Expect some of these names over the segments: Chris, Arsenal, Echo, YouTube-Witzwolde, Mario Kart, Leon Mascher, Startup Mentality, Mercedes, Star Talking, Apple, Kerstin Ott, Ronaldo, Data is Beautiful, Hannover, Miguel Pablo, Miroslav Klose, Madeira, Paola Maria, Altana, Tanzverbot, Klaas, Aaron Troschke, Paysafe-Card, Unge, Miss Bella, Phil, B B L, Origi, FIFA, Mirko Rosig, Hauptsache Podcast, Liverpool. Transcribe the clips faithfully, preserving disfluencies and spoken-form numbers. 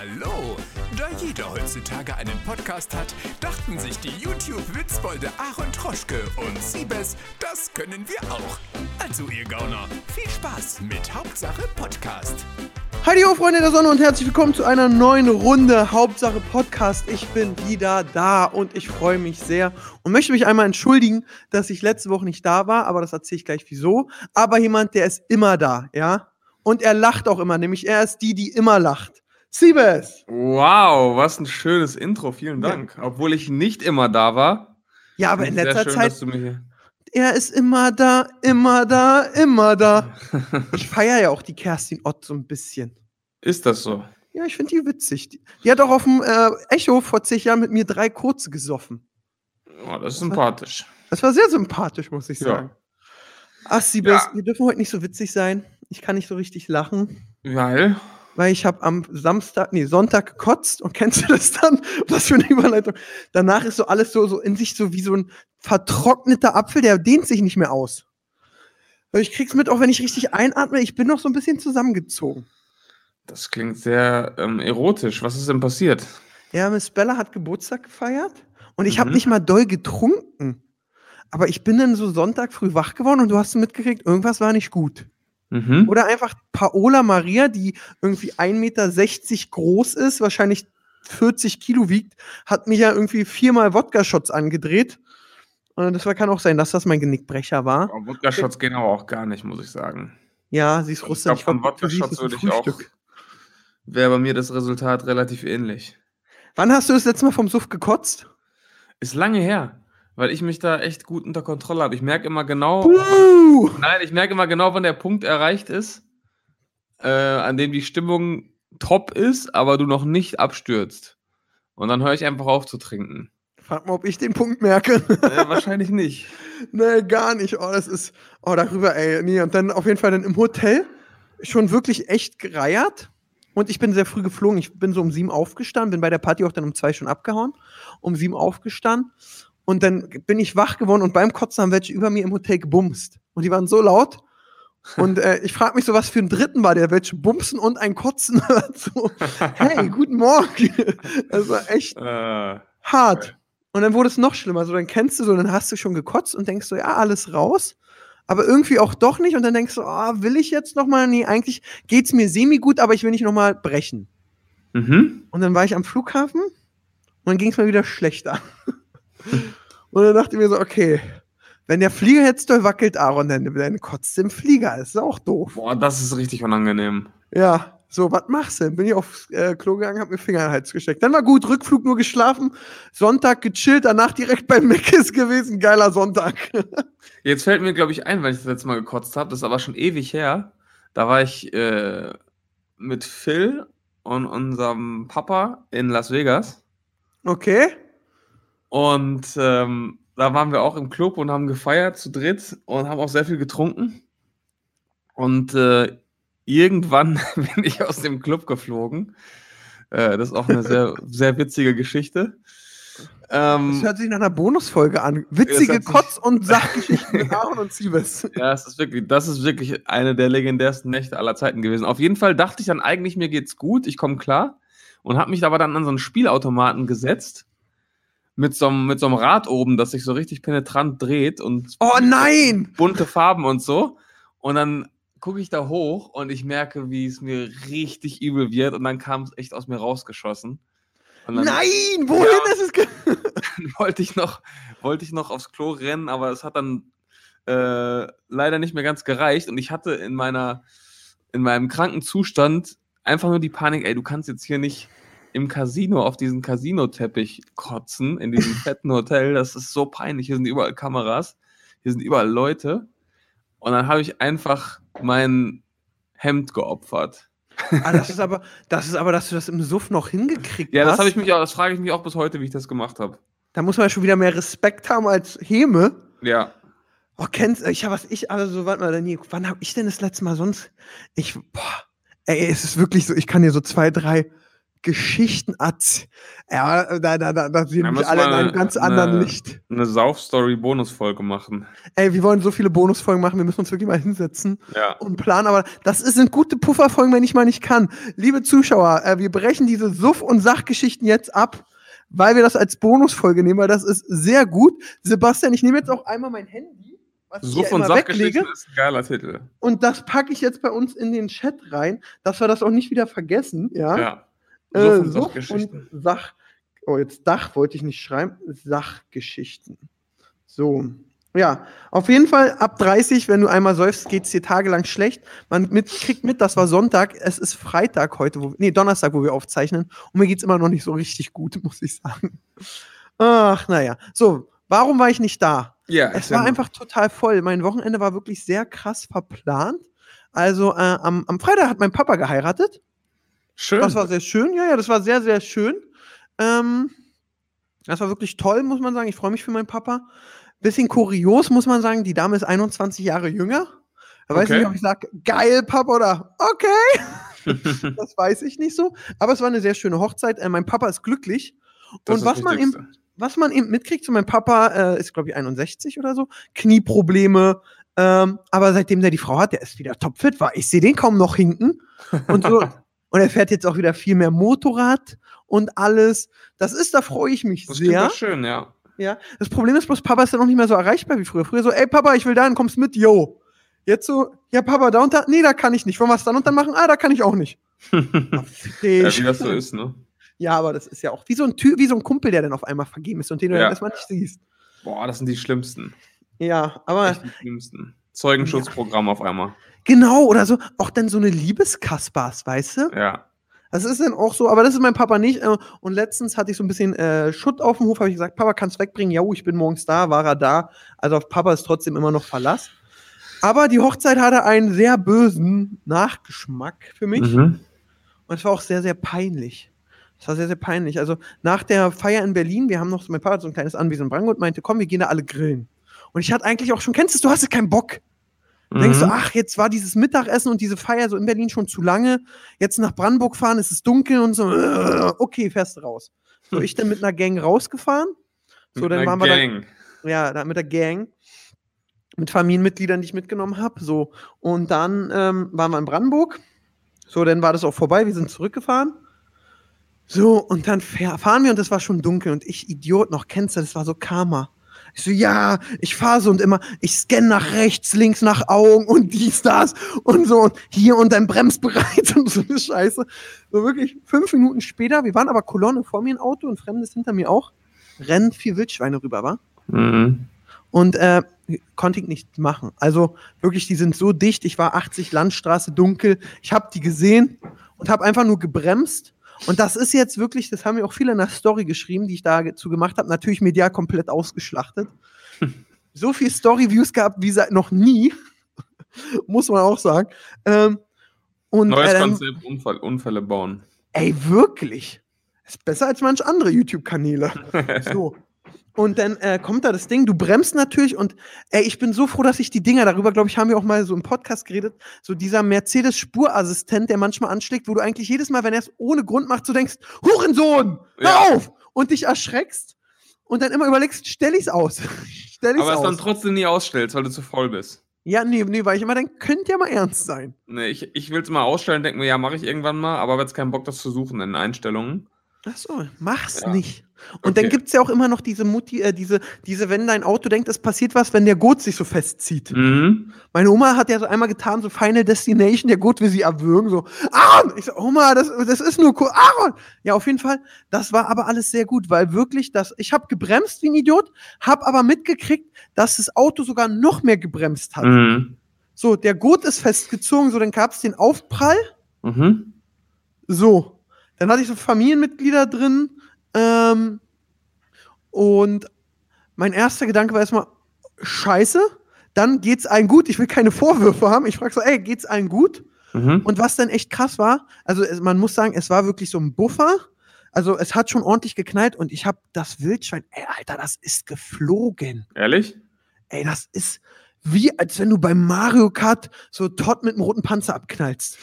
Hallo! Da jeder heutzutage einen Podcast hat, dachten sich die YouTube-Witzwolde Aaron Troschke und Siebes, das können wir auch. Also ihr Gauner, viel Spaß mit Hauptsache Podcast. Hallo oh Freunde der Sonne und herzlich willkommen zu einer neuen Runde Hauptsache Podcast. Ich bin wieder da und ich freue mich sehr und möchte mich einmal entschuldigen, dass ich letzte Woche nicht da war, aber das erzähle ich gleich wieso. Aber jemand, der ist immer da, ja? Und er lacht auch immer, nämlich er ist die, die immer lacht. Siebes! Wow, was ein schönes Intro, vielen Dank. Ja. Obwohl ich nicht immer da war. Ja, aber in letzter schön, Zeit, er ist immer da, immer da, immer da. Ich feiere ja auch die Kerstin Ott so ein bisschen. Ist das so? Ja, ich finde die witzig. Die, die hat auch auf dem äh, Echo vor zig Jahren mit mir drei Kurze gesoffen. Oh, das ist sympathisch. Das war sehr sympathisch, muss ich sagen. Ja. Ach, Siebes, ja. Wir dürfen heute nicht so witzig sein. Ich kann nicht so richtig lachen. Weil? Weil ich habe am Samstag, nee, Sonntag gekotzt. Und kennst du das dann? Was für eine Überleitung. Danach ist so alles so, so in sich so wie so ein vertrockneter Apfel, der dehnt sich nicht mehr aus. Ich krieg's mit, auch wenn ich richtig einatme, ich bin noch so ein bisschen zusammengezogen. Das klingt sehr ähm, erotisch. Was ist denn passiert? Ja, Miss Bella hat Geburtstag gefeiert und ich mhm. habe nicht mal doll getrunken. Aber ich bin dann so Sonntag früh wach geworden und du hast mitgekriegt, irgendwas war nicht gut. Mhm. Oder einfach Paola Maria, die irgendwie ein Meter sechzig groß ist, wahrscheinlich vierzig Kilo wiegt, hat mich ja irgendwie viermal Wodka-Shots angedreht. Und das kann auch sein, dass das mein Genickbrecher war. Oh, Wodka-Shots gehen aber auch gar nicht, muss ich sagen. Ja, sie ist Russin. Ich glaube, von Wodka-Shots würde ich auch, wäre bei mir das Resultat relativ ähnlich. Wann hast du das letzte Mal vom Suff gekotzt? Ist lange her. Weil ich mich da echt gut unter Kontrolle habe. Ich merke immer genau, Buh! nein, ich merke immer genau, wann der Punkt erreicht ist, äh, an dem die Stimmung top ist, aber du noch nicht abstürzt. Und dann höre ich einfach auf zu trinken. Frag mal, ob ich den Punkt merke. Äh, wahrscheinlich nicht. Nee, gar nicht. Oh, das ist, oh, darüber, ey. Nee, und dann auf jeden Fall dann im Hotel schon wirklich echt gereiert. Und ich bin sehr früh geflogen. Ich bin so um sieben aufgestanden, bin bei der Party auch dann um zwei schon abgehauen. Um sieben aufgestanden. Und dann bin ich wach geworden und beim Kotzen haben welche über mir im Hotel gebumst. Und die waren so laut. Und äh, ich frage mich so, was für einen Dritten war der, welche bumsen und ein Kotzen hört. So, hey, guten Morgen. Das war echt äh, hart. Okay. Und dann wurde es noch schlimmer. Also dann kennst du so, dann hast du schon gekotzt und denkst so, ja, alles raus. Aber irgendwie auch doch nicht. Und dann denkst du, ah, oh, will ich jetzt nochmal? Nee, eigentlich geht es mir semi-gut, aber ich will nicht nochmal brechen. Mhm. Und dann war ich am Flughafen und dann ging es mir wieder schlechter. Und dann dachte ich mir so, okay, wenn der Flieger jetzt doll wackelt, Aaron, dann, dann kotzt im Flieger. Das ist auch doof. Boah, das ist richtig unangenehm. Ja, so, was machst du denn? Bin ich aufs äh, Klo gegangen, hab mir Finger in den Hals gesteckt. Dann war gut, Rückflug nur geschlafen, Sonntag gechillt, danach direkt bei Meckes gewesen. Geiler Sonntag. Jetzt fällt mir, glaube ich, ein, weil ich das letzte Mal gekotzt habe. Das ist aber schon ewig her. Da war ich äh, mit Phil und unserem Papa in Las Vegas. Okay. Und ähm, da waren wir auch im Club und haben gefeiert zu dritt und haben auch sehr viel getrunken. Und äh, irgendwann bin ich aus dem Club geflogen. Äh, das ist auch eine sehr, sehr witzige Geschichte. Ähm, das hört sich nach einer Bonusfolge an. Witzige Kotz- und Sachgeschichten mit Aaron und Siebes. Ja, das ist, wirklich, das ist wirklich eine der legendärsten Nächte aller Zeiten gewesen. Auf jeden Fall dachte ich dann eigentlich, mir geht's gut, ich komme klar. Und habe mich aber dann an so einen Spielautomaten gesetzt. Mit so, einem, mit so einem Rad oben, das sich so richtig penetrant dreht und oh nein! Bunte Farben und so. Und dann gucke ich da hoch und ich merke, wie es mir richtig übel wird. Und dann kam es echt aus mir rausgeschossen. Dann, nein! Wohin ja, ist es? Ge- dann wollte ich, noch, wollte ich noch aufs Klo rennen, aber es hat dann äh, leider nicht mehr ganz gereicht. Und ich hatte in, meiner, in meinem kranken Zustand einfach nur die Panik, ey, du kannst jetzt hier nicht im Casino, auf diesen Casino-Teppich kotzen, in diesem fetten Hotel. Das ist so peinlich. Hier sind überall Kameras. Hier sind überall Leute. Und dann habe ich einfach mein Hemd geopfert. Ah, das ist aber, das ist aber, dass du das im Suff noch hingekriegt ja, hast. Ja, das habe ich mich auch, das frage ich mich auch bis heute, wie ich das gemacht habe. Da muss man ja schon wieder mehr Respekt haben als Häme. Ja. Oh, kennst du, ich habe was ich, also, warte mal, Daniel, wann habe ich denn das letzte Mal sonst? Ich, boah, ey, es ist wirklich so, ich kann dir so zwei, drei Geschichten at. Ja, da, da, da, da sehen wir alle in einem ganz anderen eine, Licht. Eine Sauf-Story-Bonusfolge machen. Ey, wir wollen so viele Bonusfolgen machen, wir müssen uns wirklich mal hinsetzen ja. und planen, aber das sind gute Pufferfolgen, wenn ich mal nicht kann. Liebe Zuschauer, wir brechen diese Suff- und Sachgeschichten jetzt ab, weil wir das als Bonusfolge nehmen, weil das ist sehr gut. Sebastian, ich nehme jetzt auch einmal mein Handy, was Suff- ich und Sachgeschichten ist ein geiler Titel. Und das packe ich jetzt bei uns in den Chat rein, dass wir das auch nicht wieder vergessen, ja. ja. Äh, Such und Sach... Oh, jetzt Dach wollte ich nicht schreiben. Sachgeschichten. So. Ja, auf jeden Fall ab dreißig, wenn du einmal säufst, geht es dir tagelang schlecht. Man mit, kriegt mit, das war Sonntag, es ist Freitag heute, wo, nee, Donnerstag, wo wir aufzeichnen. Und mir geht es immer noch nicht so richtig gut, muss ich sagen. Ach, naja. So, warum war ich nicht da? Ja, es war einfach total voll. Mein Wochenende war wirklich sehr krass verplant. Also äh, am, am Freitag hat mein Papa geheiratet. Schön. Das war sehr schön, ja, ja, das war sehr, sehr schön. Ähm, das war wirklich toll, muss man sagen. Ich freue mich für meinen Papa. Bisschen kurios, muss man sagen, die Dame ist einundzwanzig Jahre jünger. Da weiß ich nicht, ob ich sage, geil, Papa, oder okay. Das weiß ich nicht so. Aber es war eine sehr schöne Hochzeit. Äh, mein Papa ist glücklich. Das und was man, eben, was man eben mitkriegt, so mein Papa äh, ist, glaube ich, einundsechzig oder so, Knieprobleme. Ähm, aber seitdem der die Frau hat, der ist wieder topfit, war. Ich sehe den kaum noch hinken. Und so. Und er fährt jetzt auch wieder viel mehr Motorrad und alles. Das ist, da freue ich mich das sehr. Das ist schön, ja. ja. Das Problem ist bloß, Papa ist dann noch nicht mehr so erreichbar wie früher. Früher so, ey Papa, ich will dahin, kommst mit, yo. Jetzt so, ja Papa, da und da, nee, da kann ich nicht. Wollen wir es dann und dann machen? Ah, da kann ich auch nicht. Ach, ja, wie das so ist, ne? Ja, aber das ist ja auch wie so ein Ty- wie so ein Kumpel, der dann auf einmal vergeben ist und den ja. du dann erstmal nicht siehst. Boah, das sind die Schlimmsten. Ja, aber... Echt die Schlimmsten. Zeugenschutzprogramm ja. auf einmal. Genau, oder so, auch dann so eine Liebeskaspers, weißt du? Ja. Das ist dann auch so, aber das ist mein Papa nicht. Und letztens hatte ich so ein bisschen äh, Schutt auf dem Hof, habe ich gesagt, Papa, kannst du wegbringen? Ja, ich bin morgens da, war er da. Also auf Papa ist trotzdem immer noch Verlass. Aber die Hochzeit hatte einen sehr bösen Nachgeschmack für mich. Mhm. Und es war auch sehr, sehr peinlich. Es war sehr, sehr peinlich. Also nach der Feier in Berlin, wir haben noch, mein Papa hat so ein kleines Anwesen in Brandenburg, meinte, komm, wir gehen da alle grillen. Und ich hatte eigentlich auch schon, kennst du, du hast ja keinen Bock. Mhm. Denkst du, ach, jetzt war dieses Mittagessen und diese Feier so in Berlin schon zu lange. Jetzt nach Brandenburg fahren, es ist dunkel und so. Okay, fährst du raus. So, ich dann mit einer Gang rausgefahren. So, mit dann waren wir Gang. Dann, ja, dann mit der Gang. Mit Familienmitgliedern, die ich mitgenommen habe. So, und dann ähm, waren wir in Brandenburg. So, dann war das auch vorbei. Wir sind zurückgefahren. So, und dann fahren wir und es war schon dunkel. Und ich, Idiot, noch kennst du, das war so Karma. Ich so, ja, ich fahre so und immer, ich scanne nach rechts, links, nach Augen und dies, das und so und hier und dann bremsbereit und so eine Scheiße. So wirklich fünf Minuten später, wir waren aber Kolonne, vor mir ein Auto und Fremdes hinter mir auch, rennen vier Wildschweine rüber, war. Mhm. Und äh, konnte ich nicht machen. Also wirklich, die sind so dicht, ich war achtzig Landstraße dunkel, ich habe die gesehen und habe einfach nur gebremst. Und das ist jetzt wirklich, das haben mir auch viele in der Story geschrieben, die ich dazu gemacht habe, natürlich medial komplett ausgeschlachtet. So viel Story-Views gehabt wie seit noch nie, muss man auch sagen. Ähm, und, Neues äh, Konzept, Unfall, Unfälle bauen. Ey, wirklich? Ist besser als manch andere YouTube-Kanäle. So. Und dann äh, kommt da das Ding, du bremst natürlich und ey, ich bin so froh, dass ich die Dinger, darüber glaube ich, haben wir auch mal so im Podcast geredet, so dieser Mercedes-Spurassistent, der manchmal anschlägt, wo du eigentlich jedes Mal, wenn er es ohne Grund macht, so denkst, Hurensohn, hör ja. auf! Und dich erschreckst und dann immer überlegst, stell ich's aus. stell ich's Aber es dann trotzdem nie ausstellst, weil du zu faul bist. Ja, nee, nee, weil ich immer denke, könnte ja mal ernst sein. Nee, ich, ich will's mal ausstellen, denke mir, ja, mache ich irgendwann mal, aber habe jetzt keinen Bock, das zu suchen in den Einstellungen. Ach so, mach's ja. nicht. Und okay. dann gibt's ja auch immer noch diese Mutti, äh, diese, diese, wenn dein Auto denkt, es passiert was, wenn der Gurt sich so festzieht. Mhm. Meine Oma hat ja so einmal getan, so Final Destination, der Gurt will sie erwürgen, so, Aaron! Ich so, Oma, das, das ist nur cool, Aaron! Ja, auf jeden Fall, das war aber alles sehr gut, weil wirklich, das, ich habe gebremst wie ein Idiot, habe aber mitgekriegt, dass das Auto sogar noch mehr gebremst hat. Mhm. So, der Gurt ist festgezogen, so, dann gab's den Aufprall. Mhm. So. Dann hatte ich so Familienmitglieder drin, ähm, und mein erster Gedanke war erstmal, scheiße, dann geht's allen gut, ich will keine Vorwürfe haben, ich frage so, ey, geht's allen gut? Mhm. Und was dann echt krass war, also man muss sagen, es war wirklich so ein Buffer, also es hat schon ordentlich geknallt und ich habe das Wildschwein, ey, Alter, das ist geflogen. Ehrlich? Ey, das ist... wie, als wenn du beim Mario Kart so Todd mit einem roten Panzer abknallst.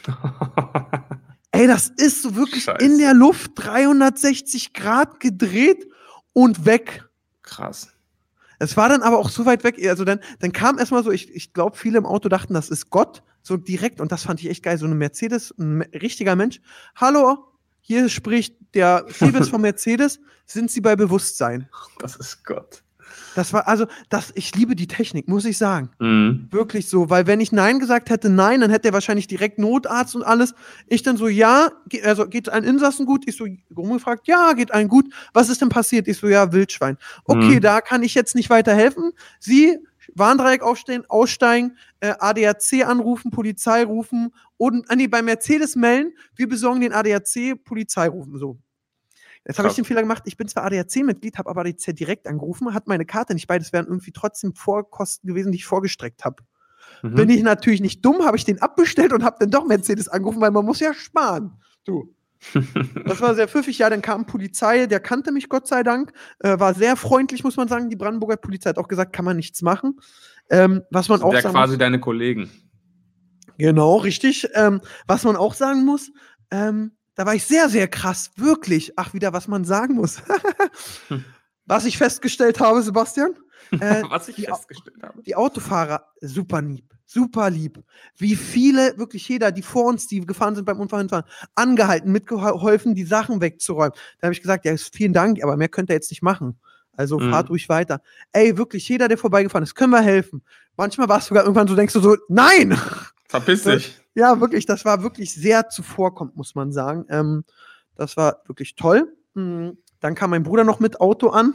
Ey, das ist so wirklich Scheiße. In der Luft dreihundertsechzig Grad gedreht und weg. Krass. Es war dann aber auch so weit weg, also dann, dann kam erstmal so, ich, ich glaube, viele im Auto dachten, das ist Gott, so direkt, und das fand ich echt geil, so eine Mercedes, ein richtiger Mensch. Hallo, hier spricht der Siebes von Mercedes, sind Sie bei Bewusstsein? Das ist Gott. Das war, also, das, ich liebe die Technik, muss ich sagen. Mhm. Wirklich so, weil wenn ich Nein gesagt hätte, nein, dann hätte er wahrscheinlich direkt Notarzt und alles. Ich dann so, ja, also geht ein Insassen gut? Ich so, rumgefragt, ja, geht ein gut. Was ist denn passiert? Ich so, ja, Wildschwein. Okay, mhm. Da kann ich jetzt nicht weiterhelfen. Sie, Warndreieck aufstehen, aussteigen, äh, A D A C anrufen, Polizei rufen und, nee, bei Mercedes melden, wir besorgen den A D A C, Polizei rufen, so. Jetzt habe ich den Fehler gemacht, ich bin zwar A D A C-Mitglied, habe aber A D A C direkt angerufen, hat meine Karte nicht bei, das wären irgendwie trotzdem Vorkosten gewesen, die ich vorgestreckt habe. Mhm. Bin ich natürlich nicht dumm, habe ich den abbestellt und habe dann doch Mercedes angerufen, weil man muss ja sparen. Du. Das war sehr pfiffig, ja, dann kam Polizei, der kannte mich Gott sei Dank, äh, war sehr freundlich, muss man sagen, die Brandenburger Polizei hat auch gesagt, kann man nichts machen. Ähm, was man auch sagen muss. Das sind ja quasi deine Kollegen. Genau, richtig. Ähm, was man auch sagen muss, ähm, da war ich sehr, sehr krass, wirklich. Ach, wieder, was man sagen muss. Was ich festgestellt habe, Sebastian. Äh, was ich die, festgestellt habe. Die Autofahrer, super lieb, super lieb. Wie viele, wirklich jeder, die vor uns, die gefahren sind beim Unfall hinfahren, angehalten, mitgeholfen, die Sachen wegzuräumen. Da habe ich gesagt, ja, vielen Dank, aber mehr könnt ihr jetzt nicht machen. Also mhm. fahrt ruhig weiter. Ey, wirklich, jeder, der vorbeigefahren ist, können wir helfen. Manchmal war es sogar irgendwann so, denkst du so, nein! Verpiss dich. Ja, wirklich, das war wirklich sehr zuvorkommend, muss man sagen. Ähm, das war wirklich toll. Dann kam mein Bruder noch mit Auto an.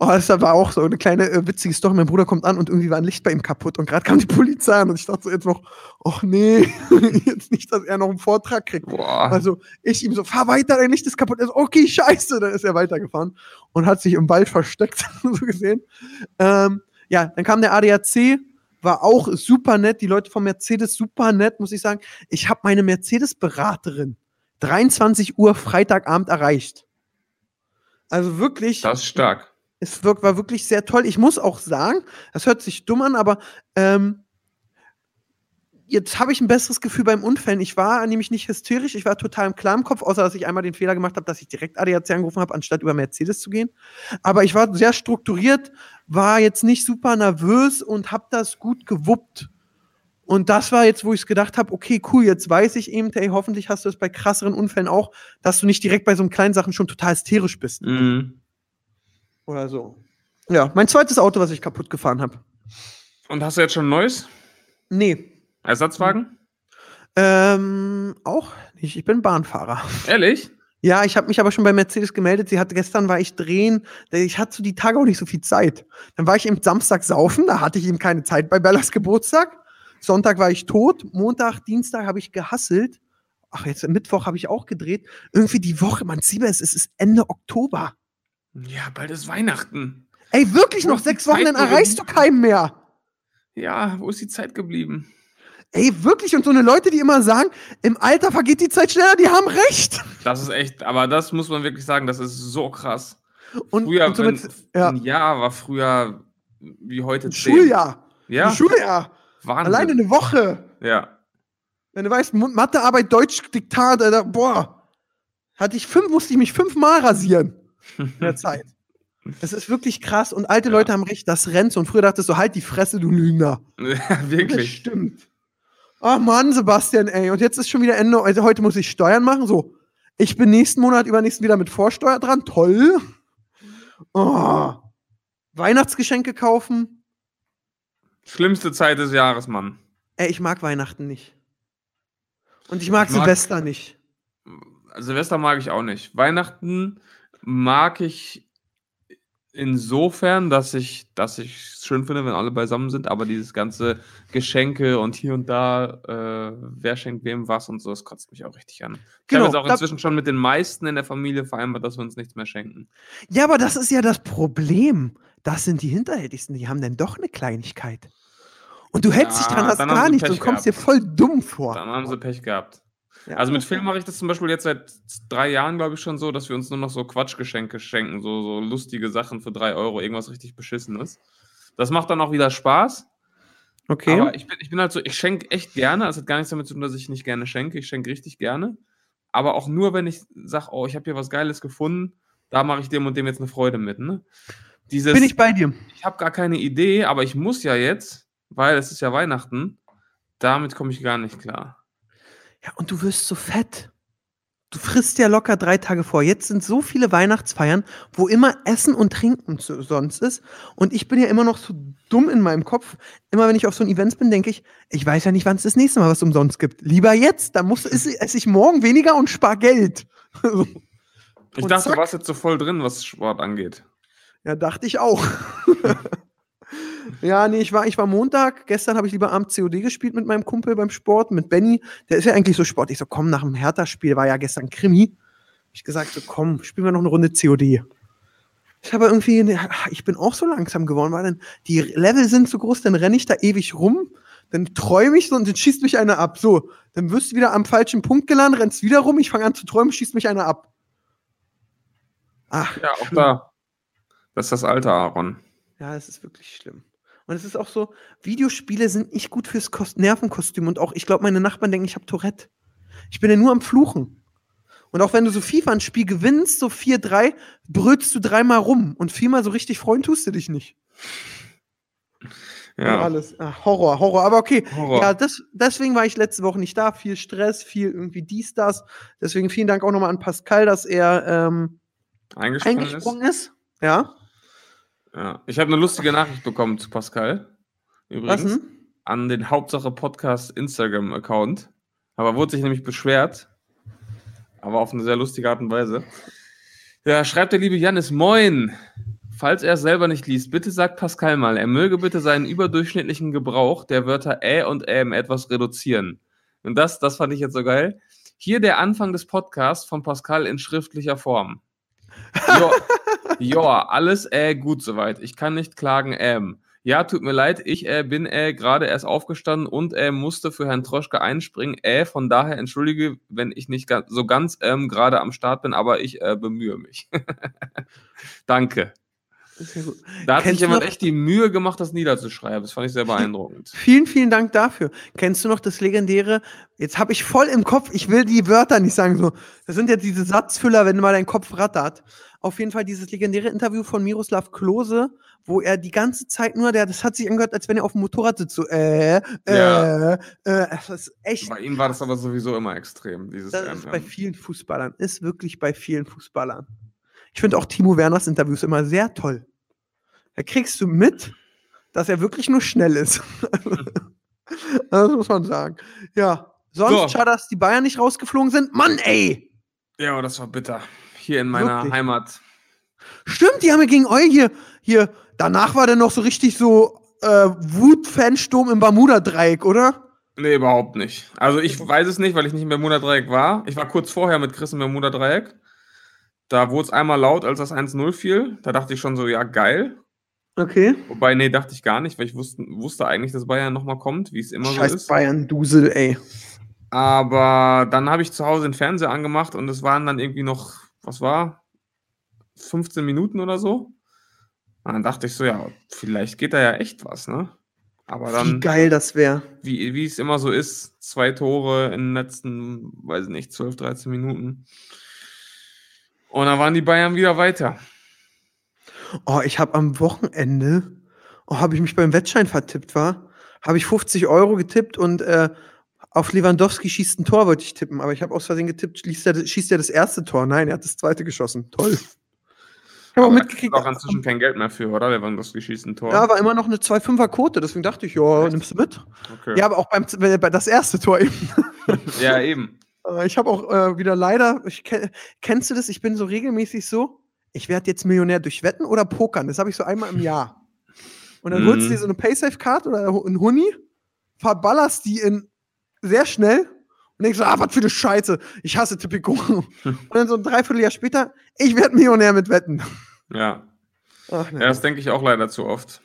Oh, das war auch so eine kleine äh, witzige Story. Mein Bruder kommt an und irgendwie war ein Licht bei ihm kaputt und gerade kam die Polizei an und ich dachte so jetzt noch, ach nee, jetzt nicht, dass er noch einen Vortrag kriegt. Boah. Also ich ihm so, fahr weiter, dein Licht ist kaputt. Er so, okay, scheiße. Dann ist er weitergefahren und hat sich im Wald versteckt, so gesehen. Ähm, ja, dann kam der A D A C. War auch super nett, die Leute von Mercedes super nett, muss ich sagen. Ich habe meine Mercedes-Beraterin dreiundzwanzig Uhr Freitagabend erreicht. Also wirklich. Das ist stark. Es war wirklich sehr toll. Ich muss auch sagen, das hört sich dumm an, aber ähm, jetzt habe ich ein besseres Gefühl beim Unfällen. Ich war nämlich nicht hysterisch, ich war total im klaren Kopf, außer dass ich einmal den Fehler gemacht habe, dass ich direkt A D A C angerufen habe, anstatt über Mercedes zu gehen. Aber ich war sehr strukturiert, war jetzt nicht super nervös und habe das gut gewuppt. Und das war jetzt, wo ich gedacht habe, okay, cool, jetzt weiß ich eben, hey, hoffentlich hast du es bei krasseren Unfällen auch, dass du nicht direkt bei so einem kleinen Sachen schon total hysterisch bist. Mhm. Oder so. Ja, mein zweites Auto, was ich kaputt gefahren habe. Und hast du jetzt schon ein neues? Nee. Ersatzwagen? Ähm, auch nicht. Ich bin Bahnfahrer. Ehrlich? Ja, ich habe mich aber schon bei Mercedes gemeldet. Sie hat gestern, war ich drehen. Ich hatte so die Tage auch nicht so viel Zeit. Dann war ich eben Samstag saufen. Da hatte ich eben keine Zeit bei Bellas Geburtstag. Sonntag war ich tot. Montag, Dienstag habe ich gehasselt. Ach, jetzt Mittwoch habe ich auch gedreht. Irgendwie die Woche, man sieht es, es ist Ende Oktober. Ja, bald ist Weihnachten. Ey, wirklich, noch sechs Wochen, dann erreichst du keinen mehr. Ja, wo ist die Zeit geblieben? Ey, wirklich, und so eine Leute, die immer sagen, im Alter vergeht die Zeit schneller, die haben recht. Das ist echt, aber das muss man wirklich sagen, das ist so krass. Und, früher, und somit, wenn, ja. ein Jahr war früher wie heute ein zehn. Schuljahr. Ja. Ein Schuljahr. Wahnsinn. Alleine eine Woche. Ja. Wenn du weißt, Mathearbeit, Deutsch, Diktat, boah. Hatte ich fünf, musste ich mich fünfmal rasieren in der Zeit. Das ist wirklich krass und alte ja. Leute haben recht, das rennt so. Und früher dachtest du, halt die Fresse, du Lügner. Ja, wirklich. Das stimmt. Ach Mann, Sebastian, ey. Und jetzt ist schon wieder Ende. Also heute muss ich Steuern machen. So, ich bin nächsten Monat, übernächsten wieder mit Vorsteuer dran. Toll. Oh. Weihnachtsgeschenke kaufen. Schlimmste Zeit des Jahres, Mann. Ey, ich mag Weihnachten nicht. Und ich mag, ich mag Silvester nicht. Silvester mag ich auch nicht. Weihnachten mag ich insofern, dass ich dass ich es schön finde, wenn alle beisammen sind, aber dieses ganze Geschenke und hier und da, äh, wer schenkt wem was und so, das kotzt mich auch richtig an. Genau, ich habe jetzt auch inzwischen schon mit den meisten in der Familie vereinbart, dass wir uns nichts mehr schenken. Ja, aber das ist ja das Problem. Das sind die Hinterhältigsten, die haben dann doch eine Kleinigkeit. Und du hältst ja, dich dran, hast gar nichts und kommst dir voll dumm vor. Dann haben sie Pech gehabt. Ja, also mit Phil mache ich das zum Beispiel jetzt seit drei Jahren, glaube ich, schon so, dass wir uns nur noch so Quatschgeschenke schenken, so, so lustige Sachen für drei Euro, irgendwas richtig Beschissenes. Das macht dann auch wieder Spaß. Okay. Aber ich bin, ich bin halt so, ich schenke echt gerne, es hat gar nichts damit zu tun, dass ich nicht gerne schenke, ich schenke richtig gerne, aber auch nur, wenn ich sage, oh, ich habe hier was Geiles gefunden, da mache ich dem und dem jetzt eine Freude mit. Ne? Dieses, bin ich bei dir. Ich habe gar keine Idee, aber ich muss ja jetzt, weil es ist ja Weihnachten, damit komme ich gar nicht klar. Ja, und du wirst so fett. Du frisst ja locker drei Tage vor. Jetzt sind so viele Weihnachtsfeiern, wo immer Essen und Trinken zu, sonst ist. Und ich bin ja immer noch so dumm in meinem Kopf. Immer wenn ich auf so ein Event bin, denke ich, ich weiß ja nicht, wann es das nächste Mal was umsonst gibt. Lieber jetzt, dann muss, esse, esse ich morgen weniger und spare Geld. Ich dachte, zack. Du warst jetzt so voll drin, was Sport angeht. Ja, dachte ich auch. Ja, nee, ich war, ich war Montag, gestern habe ich lieber abends C O D gespielt mit meinem Kumpel beim Sport, mit Benni, der ist ja eigentlich so sportlich, ich so, komm, nach dem Hertha-Spiel, war ja gestern Krimi, hab ich gesagt, so, komm, spielen wir noch eine Runde C O D. Ich habe irgendwie, ich bin auch so langsam geworden, weil dann die Level sind so groß, dann renne ich da ewig rum, dann träume ich so und dann schießt mich einer ab, so, dann wirst du wieder am falschen Punkt gelandet, rennst wieder rum, ich fange an zu träumen, schießt mich einer ab. Ach, ja, auch schlimm. Da, das ist das Alter, Aaron. Ja, es ist wirklich schlimm. Und es ist auch so, Videospiele sind nicht gut fürs Kost- Nervenkostüm. Und auch, ich glaube, meine Nachbarn denken, ich habe Tourette. Ich bin ja nur am Fluchen. Und auch wenn du so FIFA ein Spiel gewinnst, so vier drei, brüllst du dreimal rum. Und viermal so richtig freuen tust du dich nicht. Ja. Und alles. Ach, Horror, Horror. Aber okay. Horror. Ja, das, deswegen war ich letzte Woche nicht da. Viel Stress, viel irgendwie dies, das. Deswegen vielen Dank auch nochmal an Pascal, dass er ähm, eingesprungen, eingesprungen ist. ist. Ja. Ja, ich habe eine lustige Nachricht bekommen zu Pascal. Übrigens. Was, hm? An den Hauptsache Podcast Instagram-Account. Aber wurde sich nämlich beschwert. Aber auf eine sehr lustige Art und Weise. Ja, schreibt der liebe Jannis, moin. Falls er es selber nicht liest, bitte sagt Pascal mal, er möge bitte seinen überdurchschnittlichen Gebrauch der Wörter ä und äm etwas reduzieren. Und das, das fand ich jetzt so geil. Hier der Anfang des Podcasts von Pascal in schriftlicher Form. Jo, joa, alles äh gut soweit. Ich kann nicht klagen, ähm. Ja, tut mir leid, ich äh bin äh gerade erst aufgestanden und äh musste für Herrn Troschke einspringen. Äh, von daher entschuldige, wenn ich nicht ga- so ganz ähm gerade am Start bin, aber ich äh, bemühe mich. Danke. Ja, da hat Kennst sich jemand echt die Mühe gemacht, das niederzuschreiben. Das fand ich sehr beeindruckend. Vielen, vielen Dank dafür. Kennst du noch das legendäre, jetzt habe ich voll im Kopf, ich will die Wörter nicht sagen, so. Das sind jetzt diese Satzfüller, wenn mal dein Kopf rattert. Auf jeden Fall dieses legendäre Interview von Miroslav Klose, wo er die ganze Zeit nur, der, das hat sich angehört, als wenn er auf dem Motorrad sitzt, so äh, äh, ja. äh, das ist echt. Bei ihm war das aber sowieso immer extrem. Dieses das ist bei vielen Fußballern, ist wirklich bei vielen Fußballern. Ich finde auch Timo Werners Interviews immer sehr toll. Da kriegst du mit, dass er wirklich nur schnell ist. Das muss man sagen. Ja, sonst so. Schade, dass die Bayern nicht rausgeflogen sind. Mann, ey! Ja, aber das war bitter. Hier in meiner wirklich? Heimat. Stimmt, die haben ja gegen euch hier, hier. Danach war dann noch so richtig so äh, Wut-Fansturm im Bermuda-Dreieck, oder? Nee, überhaupt nicht. Also ich weiß es nicht, weil ich nicht im Bermuda-Dreieck war. Ich war kurz vorher mit Chris im Bermuda-Dreieck. Da wurde es einmal laut, als das eins null fiel. Da dachte ich schon so, ja, geil. Okay. Wobei, nee, dachte ich gar nicht, weil ich wusste, wusste eigentlich, dass Bayern nochmal kommt, wie es immer Scheiß so ist. Scheiß Bayern-Dusel, ey. Aber dann habe ich zu Hause den Fernseher angemacht und es waren dann irgendwie noch, was war, fünfzehn Minuten oder so. Und dann dachte ich so, ja, vielleicht geht da ja echt was, ne? Aber dann, wie geil das wäre. Wie, wie es immer so ist, zwei Tore in den letzten, weiß nicht, zwölf, dreizehn Minuten. Und dann waren die Bayern wieder weiter. Oh, ich habe am Wochenende, oh, habe ich mich beim Wettschein vertippt, war, habe ich fünfzig Euro getippt und äh, auf Lewandowski schießt ein Tor, wollte ich tippen. Aber ich habe aus Versehen getippt, schießt er, schießt er das erste Tor. Nein, er hat das zweite geschossen. Toll. Ich habe auch mitgekriegt. Auch inzwischen kein Geld mehr für, oder? Lewandowski schießt ein Tor. Ja, war immer noch eine zwei Komma fünfer Quote, deswegen dachte ich, ja, nimmst du mit? Okay. Ja, aber auch beim bei das erste Tor eben. Ja, eben. Ich habe auch äh, wieder leider, ich, kennst du das? Ich bin so regelmäßig so, ich werde jetzt Millionär durch Wetten oder Pokern. Das habe ich so einmal im Jahr. Und dann mm. holst du dir so eine Paysafe-Card oder einen Huni, verballerst die in sehr schnell und denkst so, ah, was für eine Scheiße, ich hasse Tipico. Und dann so ein Dreivierteljahr später, ich werde Millionär mit Wetten. Ja. Ach, ja, das denke ich auch leider zu oft.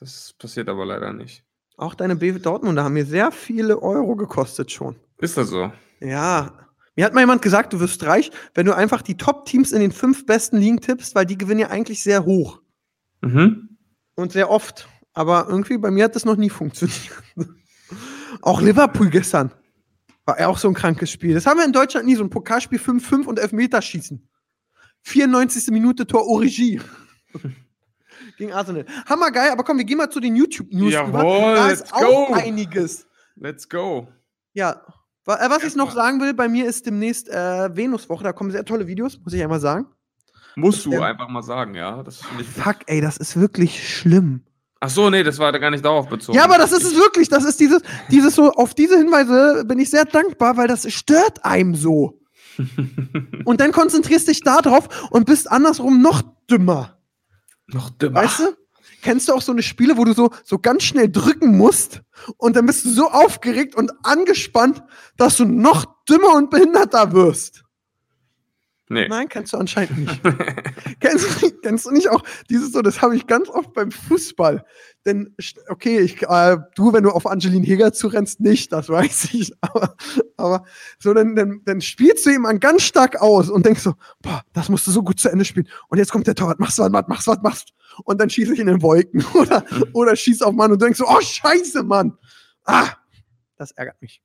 Das passiert aber leider nicht. Auch deine B W Dortmunder haben mir sehr viele Euro gekostet schon. Ist das so? Ja, mir hat mal jemand gesagt, du wirst reich, wenn du einfach die Top-Teams in den fünf besten Ligen tippst, weil die gewinnen ja eigentlich sehr hoch. Mhm. Und sehr oft. Aber irgendwie bei mir hat das noch nie funktioniert. Auch Liverpool gestern. War ja auch so ein krankes Spiel. Das haben wir in Deutschland nie, so ein Pokalspiel fünf fünf und Elfmeterschießen. vierundneunzigste Minute Tor Origi. Gegen Arsenal. Hammergeil, aber komm, wir gehen mal zu den YouTube-News. Jawohl, da ist auch go. einiges. Let's go. Ja, was ich noch sagen will, bei mir ist demnächst äh, Venuswoche, da kommen sehr tolle Videos, muss ich einmal sagen. Musst du ähm, einfach mal sagen, ja. Das finde ich fuck, ey, das ist wirklich schlimm. Ach so, nee, das war gar nicht darauf bezogen. Ja, aber das ist es wirklich, das ist dieses, dieses so, auf diese Hinweise bin ich sehr dankbar, weil das stört einem so. Und dann konzentrierst dich da drauf und bist andersrum noch dümmer. Noch dümmer. Weißt du? Kennst du auch so eine Spiele, wo du so, so ganz schnell drücken musst und dann bist du so aufgeregt und angespannt, dass du noch dümmer und behinderter wirst? Nee. Nein, kennst du anscheinend nicht. kennst, du, kennst du nicht auch dieses so, das habe ich ganz oft beim Fußball. Denn, okay, ich, äh, du, wenn du auf Angelin Heger zurennst, nicht, das weiß ich. Aber, aber so, dann, dann, dann spielst du jemanden ganz stark aus und denkst so, boah, das musst du so gut zu Ende spielen. Und jetzt kommt der Torwart, machst du was, machst, machst, was, machst. Und dann schieße ich in den Wolken oder, oder schieß auf Mann und denkst so, oh, scheiße, Mann. Ah, das ärgert mich.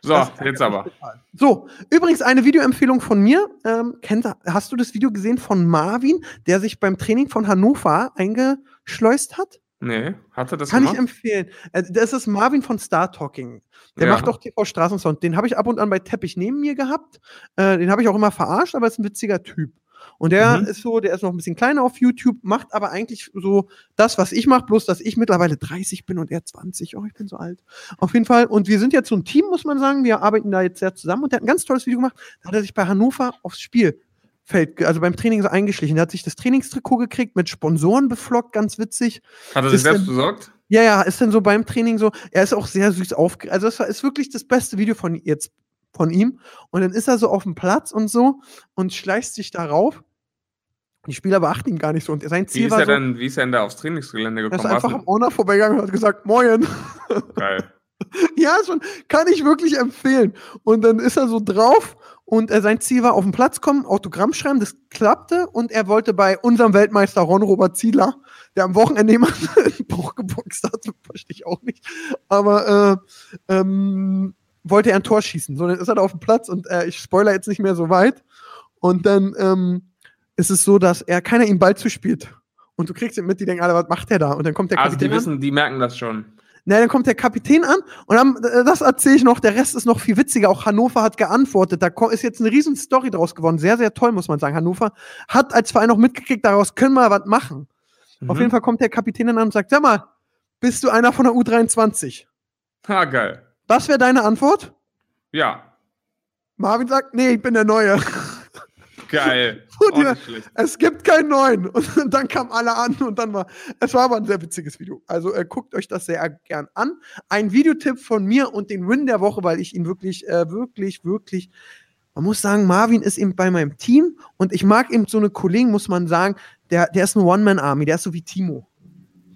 So, ärgert jetzt aber. Total. So, übrigens eine Videoempfehlung von mir. Ähm, kennt, hast du das Video gesehen von Marvin, der sich beim Training von Hannover eingeschleust hat? Nee, hat er das Kann gemacht? Kann ich empfehlen. Das ist Marvin von Star Talking. Der ja. macht auch T V Straßensound. Den habe ich ab und an bei Teppich neben mir gehabt. Äh, den habe ich auch immer verarscht, aber ist ein witziger Typ. Und der mhm. ist so, der ist noch ein bisschen kleiner auf YouTube, macht aber eigentlich so das, was ich mache, bloß dass ich mittlerweile dreißig bin und er zwanzig. Oh, ich bin so alt. Auf jeden Fall. Und wir sind jetzt so ein Team, muss man sagen. Wir arbeiten da jetzt sehr zusammen. Und der hat ein ganz tolles Video gemacht. Da hat er sich bei Hannover aufs Spielfeld, also beim Training so eingeschlichen. Der hat sich das Trainingstrikot gekriegt, mit Sponsoren beflockt, ganz witzig. Hat er sich selbst besorgt? Ja, ja, ist dann so beim Training so. Er ist auch sehr süß aufgeregt. Also das ist wirklich das beste Video von jetzt. von ihm. Und dann ist er so auf dem Platz und so und schleicht sich darauf. Die Spieler beachten ihn gar nicht so. Und sein Ziel wie ist war er so, denn, wie ist er denn da aufs Trainingsgelände gekommen? Er ist einfach am Owner vorbeigegangen und hat gesagt, moin. Geil. Ja, schon, kann ich wirklich empfehlen. Und dann ist er so drauf und äh, sein Ziel war, auf den Platz kommen, Autogramm schreiben, das klappte und er wollte bei unserem Weltmeister Ron-Robert Zieler, der am Wochenende jemanden in Bruch geboxt hat, verstehe ich auch nicht, aber äh, ähm, wollte er ein Tor schießen, sondern ist er da auf dem Platz und äh, ich spoilere jetzt nicht mehr so weit. Und dann ähm, ist es so, dass er keiner ihm Ball zuspielt. Und du kriegst ihn mit, die denken alle, was macht der da? Und dann kommt der Kapitän. Also die wissen, an. die merken das schon. Na, dann kommt der Kapitän an und dann, das erzähle ich noch, der Rest ist noch viel witziger. Auch Hannover hat geantwortet. Da ist jetzt eine riesen Story draus geworden. Sehr, sehr toll, muss man sagen. Hannover hat als Verein noch mitgekriegt, daraus können wir was machen. Mhm. Auf jeden Fall kommt der Kapitän dann an und sagt, sag mal, bist du einer von der U dreiundzwanzig? Ha, geil. Was wäre deine Antwort? Ja. Marvin sagt, nee, ich bin der Neue. Geil. Und ja, es gibt keinen Neuen. Und dann kamen alle an und dann war, es war aber ein sehr witziges Video. Also äh, guckt euch das sehr gern an. Ein Videotipp von mir und den Win der Woche, weil ich ihn wirklich, äh, wirklich, wirklich, man muss sagen, Marvin ist eben bei meinem Team und ich mag eben so eine Kollegen, muss man sagen, der, der ist eine One-Man-Army, der ist so wie Timo.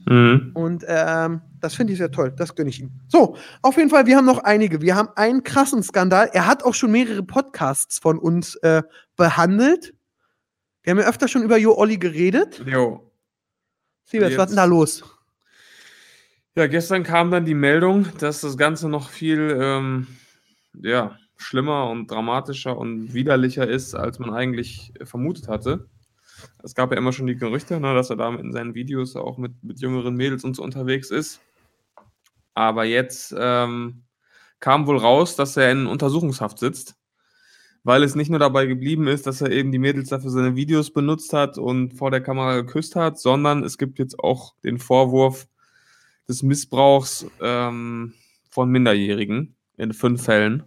Mhm. Und ähm, das finde ich sehr toll, das gönne ich ihm. So, auf jeden Fall, wir haben noch einige. Wir haben einen krassen Skandal. Er hat auch schon mehrere Podcasts von uns äh, behandelt. Wir haben ja öfter schon über Jo Olli geredet. Jo. Siebes, was ist denn da los? Ja, gestern kam dann die Meldung, dass das Ganze noch viel ähm, ja, schlimmer und dramatischer und widerlicher ist, als man eigentlich vermutet hatte. Es gab ja immer schon die Gerüchte, ne, dass er da in seinen Videos auch mit, mit jüngeren Mädels und so unterwegs ist. Aber jetzt ähm, kam wohl raus, dass er in Untersuchungshaft sitzt, weil es nicht nur dabei geblieben ist, dass er eben die Mädels dafür seine Videos benutzt hat und vor der Kamera geküsst hat, sondern es gibt jetzt auch den Vorwurf des Missbrauchs ähm, von Minderjährigen in fünf Fällen.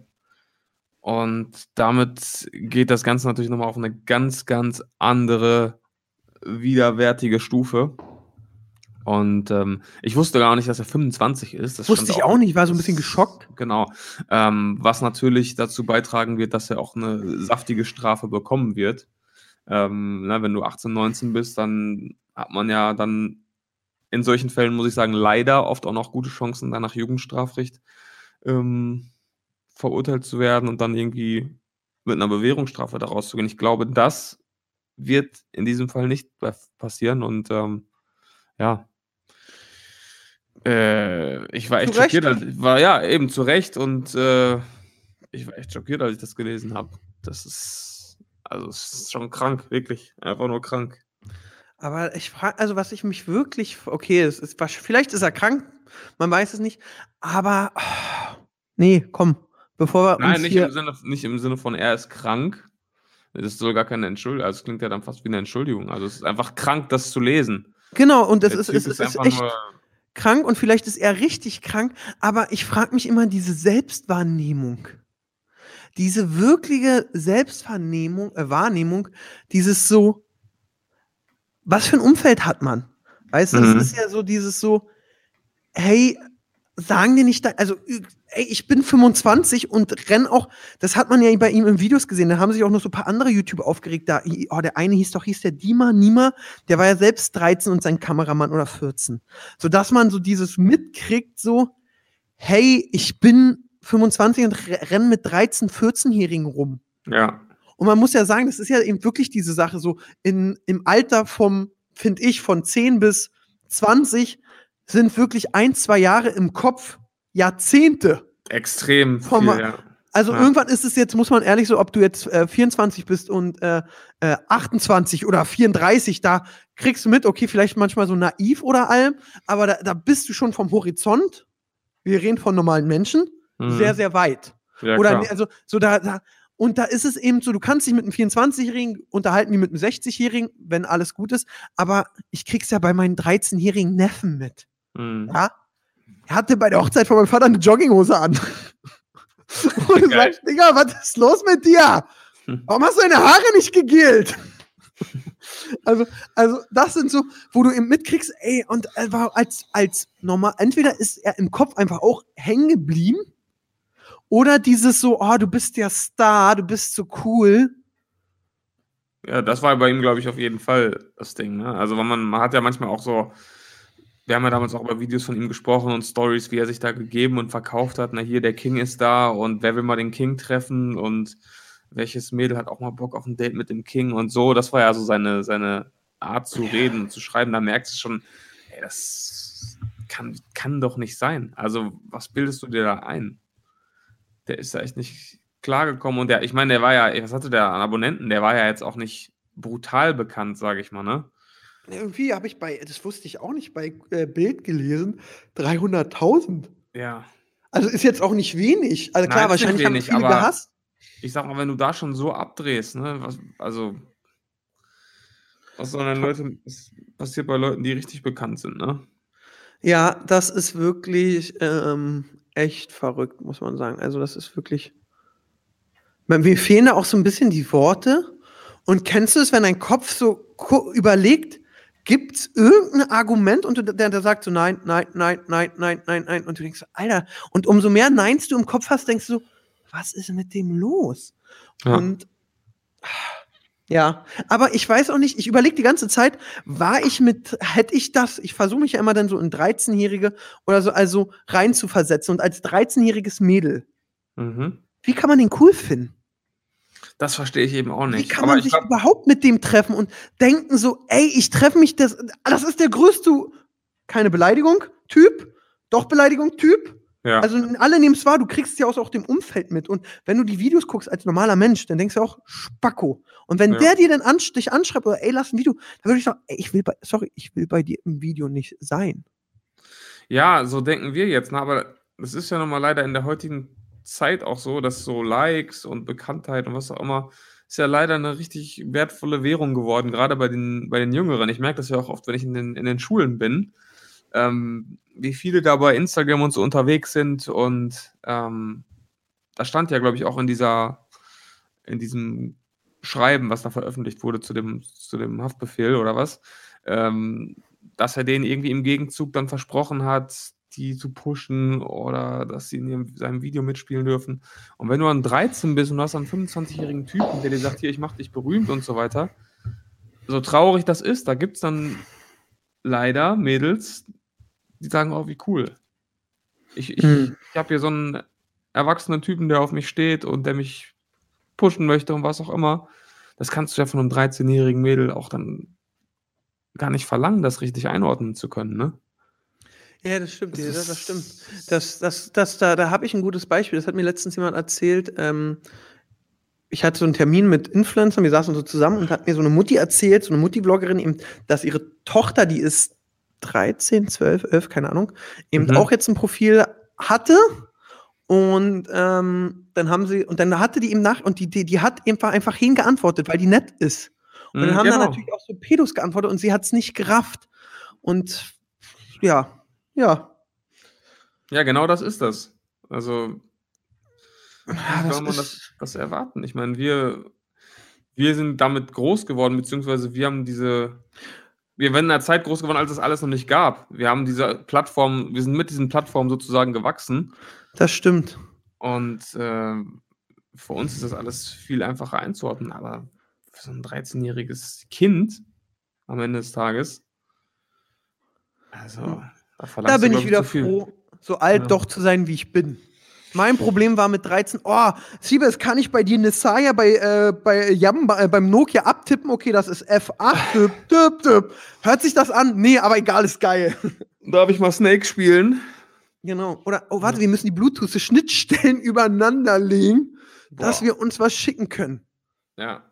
Und damit geht das Ganze natürlich nochmal auf eine ganz, ganz andere, widerwärtige Stufe. Und ähm, ich wusste gar nicht, dass er fünfundzwanzig ist. Das wusste ich auch nicht, war so ein bisschen geschockt. Genau, ähm, was natürlich dazu beitragen wird, dass er auch eine saftige Strafe bekommen wird. Ähm, na, wenn du achtzehn, neunzehn bist, dann hat man ja dann in solchen Fällen, muss ich sagen, leider oft auch noch gute Chancen, dann nach Jugendstrafrecht ähm, verurteilt zu werden und dann irgendwie mit einer Bewährungsstrafe daraus zu gehen. Ich glaube, das wird in diesem Fall nicht passieren und ähm, ja, äh, ich war echt schockiert. War, ja, eben zu Recht und äh, ich war echt schockiert, als ich das gelesen habe. Das ist, also es ist schon krank, wirklich, einfach nur krank. Aber ich frage, also was ich mich wirklich, okay, es ist, vielleicht ist er krank, man weiß es nicht, aber oh, nee, komm, bevor wir Nein, uns nicht, hier im Sinne, nicht im Sinne von, er ist krank, das ist sogar keine Entschuldigung, also es klingt ja dann fast wie eine Entschuldigung, also es ist einfach krank, das zu lesen. Genau, und es ist, ist, ist einfach echt nur krank und vielleicht ist er richtig krank, aber ich frage mich immer diese Selbstwahrnehmung. Diese wirkliche Selbstwahrnehmung, äh, Wahrnehmung, dieses so, was für ein Umfeld hat man? Weißt du, mhm. es ist ja so dieses so, hey, sagen dir nicht, also ey, ich bin fünfundzwanzig und renn auch, das hat man ja bei ihm in Videos gesehen, da haben sich auch noch so ein paar andere YouTuber aufgeregt, da, oh, der eine hieß doch, hieß der Dima, Nima, der war ja selbst dreizehn und sein Kameramann oder vierzehn. Sodass man so dieses mitkriegt, so, hey, ich bin fünfundzwanzig und renn mit dreizehn-, vierzehn-Jährigen rum. Ja. Und man muss ja sagen, das ist ja eben wirklich diese Sache, so in, im Alter vom, finde ich, von zehn bis zwanzig sind wirklich ein, zwei Jahre im Kopf Jahrzehnte. Extrem viel, ja. Also ja. Irgendwann ist es jetzt, muss man ehrlich so, ob du jetzt äh, vierundzwanzig bist und äh, äh, achtundzwanzig oder vierunddreißig, da kriegst du mit, okay, vielleicht manchmal so naiv oder allem, aber da, da bist du schon vom Horizont, wir reden von normalen Menschen, mhm. sehr, sehr weit. Ja, oder klar. Also so da, da Und da ist es eben so, du kannst dich mit einem vierundzwanzig-Jährigen unterhalten wie mit einem sechzig-Jährigen, wenn alles gut ist, aber ich krieg's ja bei meinen dreizehn-jährigen Neffen mit. Mhm. Ja? Er hatte bei der Hochzeit von meinem Vater eine Jogginghose an. Und du sagst, Digga, was ist los mit dir? Warum hast du deine Haare nicht gegelt? also, also das sind so, wo du eben mitkriegst, ey, und als, als normal, entweder ist er im Kopf einfach auch hängen geblieben, oder dieses so, oh, du bist der Star, du bist so cool. Ja, das war bei ihm, glaube ich, auf jeden Fall das Ding. Ne? Also man, man hat ja manchmal auch so, wir haben ja damals auch über Videos von ihm gesprochen und Stories, wie er sich da gegeben und verkauft hat. Na hier, der King ist da und wer will mal den King treffen und welches Mädel hat auch mal Bock auf ein Date mit dem King und so. Das war ja so seine, seine Art zu reden und zu schreiben. Da merkst du schon, ey, das kann, kann doch nicht sein. Also was bildest du dir da ein? Der ist ja echt nicht klargekommen. Und der, ich meine, der war ja, was hatte der an Abonnenten? Der war ja jetzt auch nicht brutal bekannt, sage ich mal, ne? Irgendwie habe ich bei, das wusste ich auch nicht, bei äh, Bild gelesen, dreihunderttausend. Ja. Also ist jetzt auch nicht wenig. Also klar, nein, wahrscheinlich wenig, haben viele gehasst. Ich sag mal, wenn du da schon so abdrehst, ne? Was, also, was soll denn Leute, was passiert bei Leuten, die richtig bekannt sind, ne? Ja, das ist wirklich, ähm, echt verrückt, muss man sagen. Also das ist wirklich, mir fehlen da auch so ein bisschen die Worte. Und kennst du es, wenn dein Kopf so überlegt, gibt es irgendein Argument und der, der sagt so nein, nein, nein, nein, nein, nein, nein. Und du denkst so, Alter. Und umso mehr Neins du im Kopf hast, denkst du so, was ist mit dem los? Ja. Und ja, aber ich weiß auch nicht, ich überlege die ganze Zeit, war ich mit, hätte ich das, ich versuche mich ja immer dann so in dreizehn-Jährige oder so also rein zu versetzen und als dreizehn-jähriges Mädel, mhm. wie kann man den cool finden? Das verstehe ich eben auch nicht. Wie kann aber man ich sich glaub... überhaupt mit dem treffen und denken so, ey, ich treffe mich, das, das ist der größte, keine Beleidigung, Typ, doch Beleidigung, Typ. Ja. Also alle nehmen es wahr, du kriegst es ja auch dem Umfeld mit und wenn du die Videos guckst als normaler Mensch, dann denkst du auch, Spacko. Und wenn ja. der dir dann ansch- dich anschreibt oder ey, lass ein Video, dann würde ich sagen, ey, ich will bei, sorry, ich will bei dir im Video nicht sein. Ja, so denken wir jetzt, ne? Aber es ist ja nochmal leider in der heutigen Zeit auch so, dass so Likes und Bekanntheit und was auch immer, ist ja leider eine richtig wertvolle Währung geworden, gerade bei den, bei den Jüngeren. Ich merke das ja auch oft, wenn ich in den, in den Schulen bin, Ähm, wie viele da bei Instagram und so unterwegs sind und ähm, da stand ja, glaube ich, auch in dieser in diesem Schreiben, was da veröffentlicht wurde zu dem, zu dem Haftbefehl oder was, ähm, dass er denen irgendwie im Gegenzug dann versprochen hat, die zu pushen oder dass sie in ihrem, seinem Video mitspielen dürfen. Und wenn du dann dreizehn bist und du hast einen fünfundzwanzig-jährigen Typen, der dir sagt, hier, ich mach dich berühmt und so weiter, so traurig das ist, da gibt's dann leider Mädels, die sagen, oh, wie cool. Ich, ich, mhm. ich habe hier so einen erwachsenen Typen, der auf mich steht und der mich pushen möchte und was auch immer. Das kannst du ja von einem dreizehn-jährigen Mädel auch dann gar nicht verlangen, das richtig einordnen zu können, ne? Ja, das stimmt. Das, das, das stimmt. Das, das, das, da da habe ich ein gutes Beispiel. Das hat mir letztens jemand erzählt. Ähm, ich hatte so einen Termin mit Influencern. Wir saßen so zusammen und hat mir so eine Mutti erzählt, so eine Mutti-Bloggerin, eben, dass ihre Tochter, die ist dreizehn, zwölf, elf, keine Ahnung, eben mhm. auch jetzt ein Profil hatte. Und ähm, dann haben sie, und dann hatte die eben nach, und die, die, die hat einfach, einfach hingeantwortet, weil die nett ist. Und dann mhm, haben genau. dann natürlich auch so Pedos geantwortet und sie hat es nicht gerafft. Und ja, ja. Ja, genau das ist das. Also, ja, wie das kann man das, das erwarten? Ich meine, wir, wir sind damit groß geworden, beziehungsweise wir haben diese. Wir werden in einer Zeit groß geworden, als es alles noch nicht gab. Wir haben diese Plattform, wir sind mit diesen Plattformen sozusagen gewachsen. Das stimmt. Und äh, für uns ist das alles viel einfacher einzuordnen, aber für so ein dreizehnjähriges Kind am Ende des Tages, also da, da bin ich wieder froh, so alt ja. doch zu sein, wie ich bin. Mein Problem war mit dreizehn, oh, Siebes, kann ich bei dir Nisaya bei, äh, bei Jamba, äh, beim Nokia abtippen? Okay, das ist F acht. Düpp, düpp, düpp. Hört sich das an? Nee, aber egal, ist geil. Darf ich mal Snake spielen? Genau. Oder, oh, warte, ja. wir müssen die Bluetooth-Schnittstellen übereinander legen, Boah. dass wir uns was schicken können. Ja.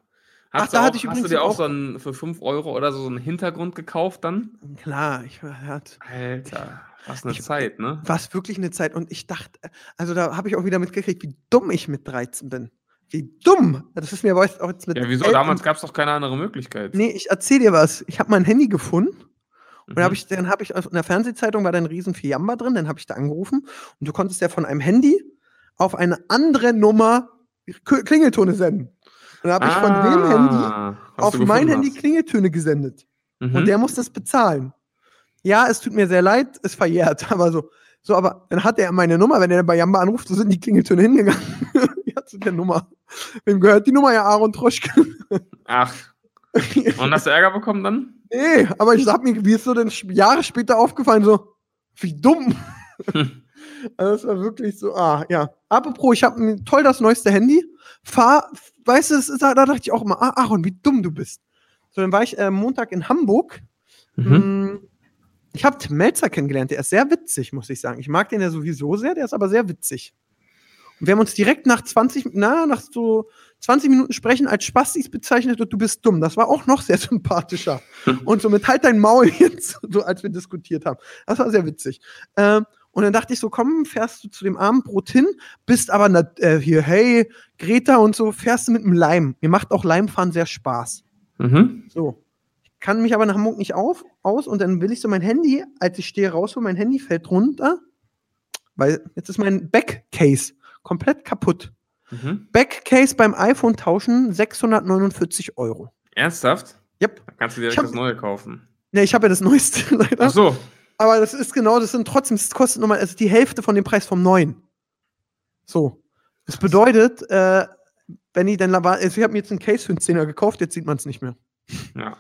Hast Ach, da auch, hatte ich übrigens. Hast du dir auch so einen, für fünf Euro oder so einen Hintergrund gekauft dann? Klar, ich war Alter. Was eine ich, Zeit, ne? Was wirklich eine Zeit. Und ich dachte, also da habe ich auch wieder mitgekriegt, wie dumm ich mit dreizehn bin. Wie dumm! Das ist mir aber jetzt auch jetzt mit. Ja, wieso? Damals gab es doch keine andere Möglichkeit. Nee, ich erzähl dir was. Ich habe mein Handy gefunden. Mhm. Und hab ich, dann habe ich in der Fernsehzeitung war da ein riesen Fiamba drin. Dann habe ich da angerufen. Und du konntest ja von einem Handy auf eine andere Nummer Klingeltöne senden. Und dann habe ah, ich von dem Handy auf mein hast. Handy Klingeltöne gesendet. Mhm. Und der muss das bezahlen. Ja, es tut mir sehr leid, es verjährt, aber so, so, aber dann hat er meine Nummer, wenn er bei Jamba anruft, so sind die Klingeltöne hingegangen. Die hat so der Nummer. Wem gehört die Nummer? Ja, Aaron Troschke. Ach. Und hast du Ärger bekommen dann? Nee, aber ich hab mir, wie ist so denn Jahre später aufgefallen, so, wie dumm. Hm. Also das war wirklich so, ah, ja. Apropos, ich hab ein, toll das neueste Handy. Fahr, weißt du, das ist, da, da dachte ich auch immer, ah, Aaron, wie dumm du bist. So, dann war ich äh, Montag in Hamburg. Mhm. Mh, Ich habe Tim Melzer kennengelernt, der ist sehr witzig, muss ich sagen. Ich mag den ja sowieso sehr, der ist aber sehr witzig. Und wir haben uns direkt nach zwanzig, na, nach so zwanzig Minuten Sprechen als Spastis bezeichnet und du bist dumm. Das war auch noch sehr sympathischer. Und somit halt dein Maul jetzt, so als wir diskutiert haben. Das war sehr witzig. Ähm, und dann dachte ich so, komm, fährst du zu dem Abendbrot hin, bist aber na, äh, hier, hey, Greta und so, fährst du mit dem Leim. Mir macht auch Leimfahren sehr Spaß. Mhm. So. Kann mich aber in Hamburg nicht auf, aus und dann will ich so mein Handy, als ich stehe, raushol, mein Handy fällt runter, weil jetzt ist mein Backcase komplett kaputt. Mhm. Backcase beim iPhone tauschen, sechshundertneunundvierzig Euro. Ernsthaft? Yep. Dann kannst du direkt hab, das Neue kaufen. Ne, ich habe ja das Neueste leider. Ach so. Aber das ist genau, das sind trotzdem, das kostet nochmal, also die Hälfte von dem Preis vom Neuen. So. Das bedeutet, äh, Benni, dann also ich habe mir jetzt einen Case für einen Zehner gekauft, jetzt sieht man es nicht mehr. Ja.